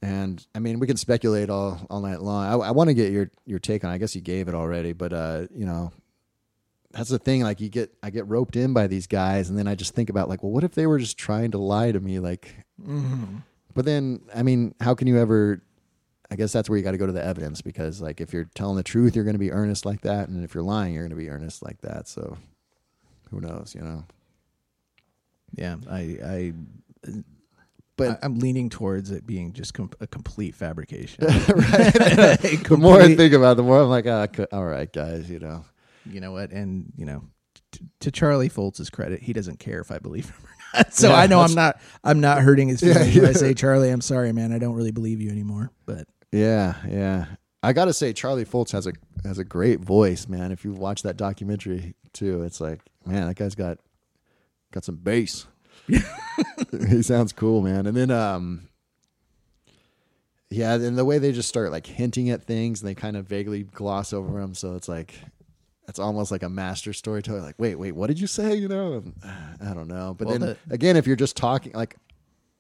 And I mean, we can speculate all night long. I want to get your take on it. I guess you gave it already, but you know. That's the thing. Like I get roped in by these guys, and then I just think about like, well, what if they were just trying to lie to me? Like, mm-hmm. But then, I mean, how can you ever? I guess that's where you got to go to the evidence, because like if you're telling the truth, you're going to be earnest like that, and if you're lying, you're going to be earnest like that. So, who knows? You know. Yeah, but I'm leaning towards it being just a complete fabrication. Right. The more I think about it, the more I'm like, all right, guys, you know. You know what? And, you know, to Charlie Foltz's credit, he doesn't care if I believe him or not. So yeah, I know I'm not hurting his feelings when I say, Charlie, I'm sorry, man. I don't really believe you anymore. But yeah. I got to say, Charlie Foltz has a great voice, man. If you watch that documentary too, it's like, man, that guy's got some bass. He sounds cool, man. And then, yeah. And the way they just start like hinting at things, and they kind of vaguely gloss over them. So it's like, it's almost like a master storyteller. Like, wait, what did you say? You know, I don't know. But well, then again, if you're just talking, like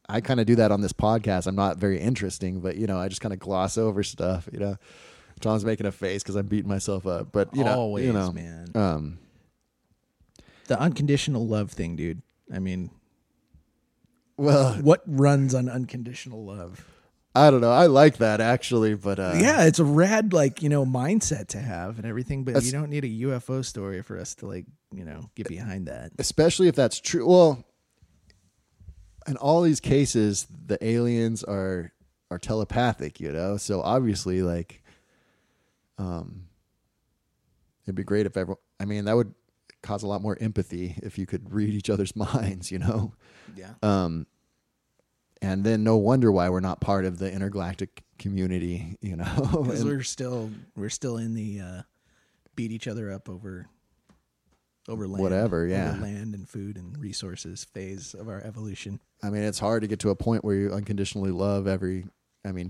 I kind of do that on this podcast. I'm not very interesting, but you know, I just kind of gloss over stuff. You know, Tom's making a face because I'm beating myself up. But you know, always, you know, man. The unconditional love thing, dude. I mean, well, what runs on unconditional love? I don't know. I like that actually, but yeah, it's a rad, like, you know, mindset to have and everything, but you don't need a UFO story for us to, like, you know, get behind that. Especially if that's true. Well, in all these cases, the aliens are telepathic, you know. So obviously, like, it'd be great if everyone. I mean, that would cause a lot more empathy if you could read each other's minds, you know. Yeah. And then no wonder why we're not part of the intergalactic community, you know. Because we're still in the beat each other up over land, whatever, yeah, over land and food and resources phase of our evolution. I mean, it's hard to get to a point where you unconditionally love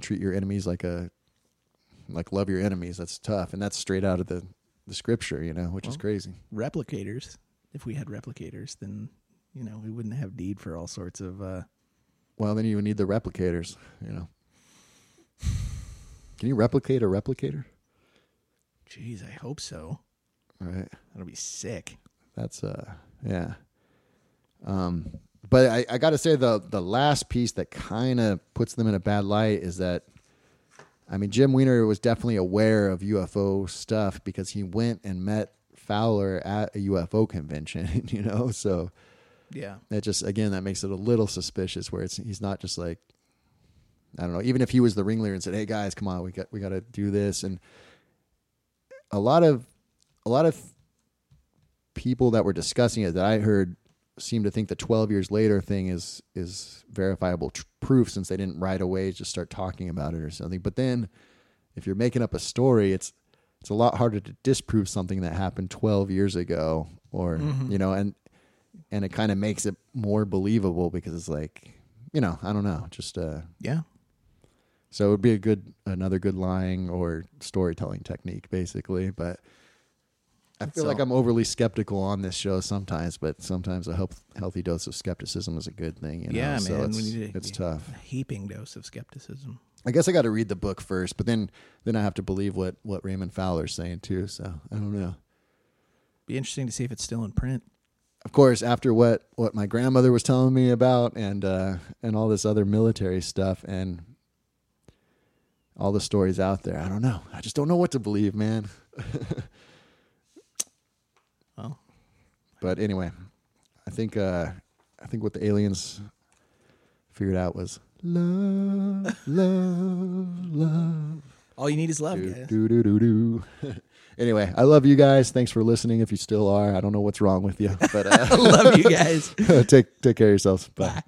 treat your enemies like love your enemies. That's tough, and that's straight out of the scripture, you know, which is crazy. Replicators. If we had replicators, then you know we wouldn't have need for all sorts of. Well, then you would need the replicators, you know. Can you replicate a replicator? Jeez, I hope so. All right. That'll be sick. That's, yeah. But I got to say the last piece that kind of puts them in a bad light is that, I mean, Jim Weiner was definitely aware of UFO stuff because he went and met Fowler at a UFO convention, you know, so... Yeah. That just, again, that makes it a little suspicious where he's not just like, I don't know, even if he was the ringleader and said, hey guys, come on, we got to do this. And a lot of people that were discussing it that I heard seem to think the 12 years later thing is verifiable proof, since they didn't right away just start talking about it or something. But then if you're making up a story, it's it's a lot harder to disprove something that happened 12 years ago or, you know, and it kind of makes it more believable because it's like, you know, I don't know, just, yeah. So it would be a good, another good lying or storytelling technique basically. But I feel like I'm overly skeptical on this show sometimes, but sometimes a healthy dose of skepticism is a good thing. You know? Yeah, so man, it's tough. A heaping dose of skepticism. I guess I got to read the book first, but then I have to believe what Raymond Fowler's saying too. So I don't know. Be interesting to see if it's still in print. Of course, after what my grandmother was telling me about and all this other military stuff and all the stories out there, I don't know. I just don't know what to believe, man. Well, but anyway, I think what the aliens figured out was love, love, love. All you need is love, guys. Do, do, do, do. Anyway, I love you guys. Thanks for listening. If you still are, I don't know what's wrong with you, but I love you guys. Take care of yourselves. Bye.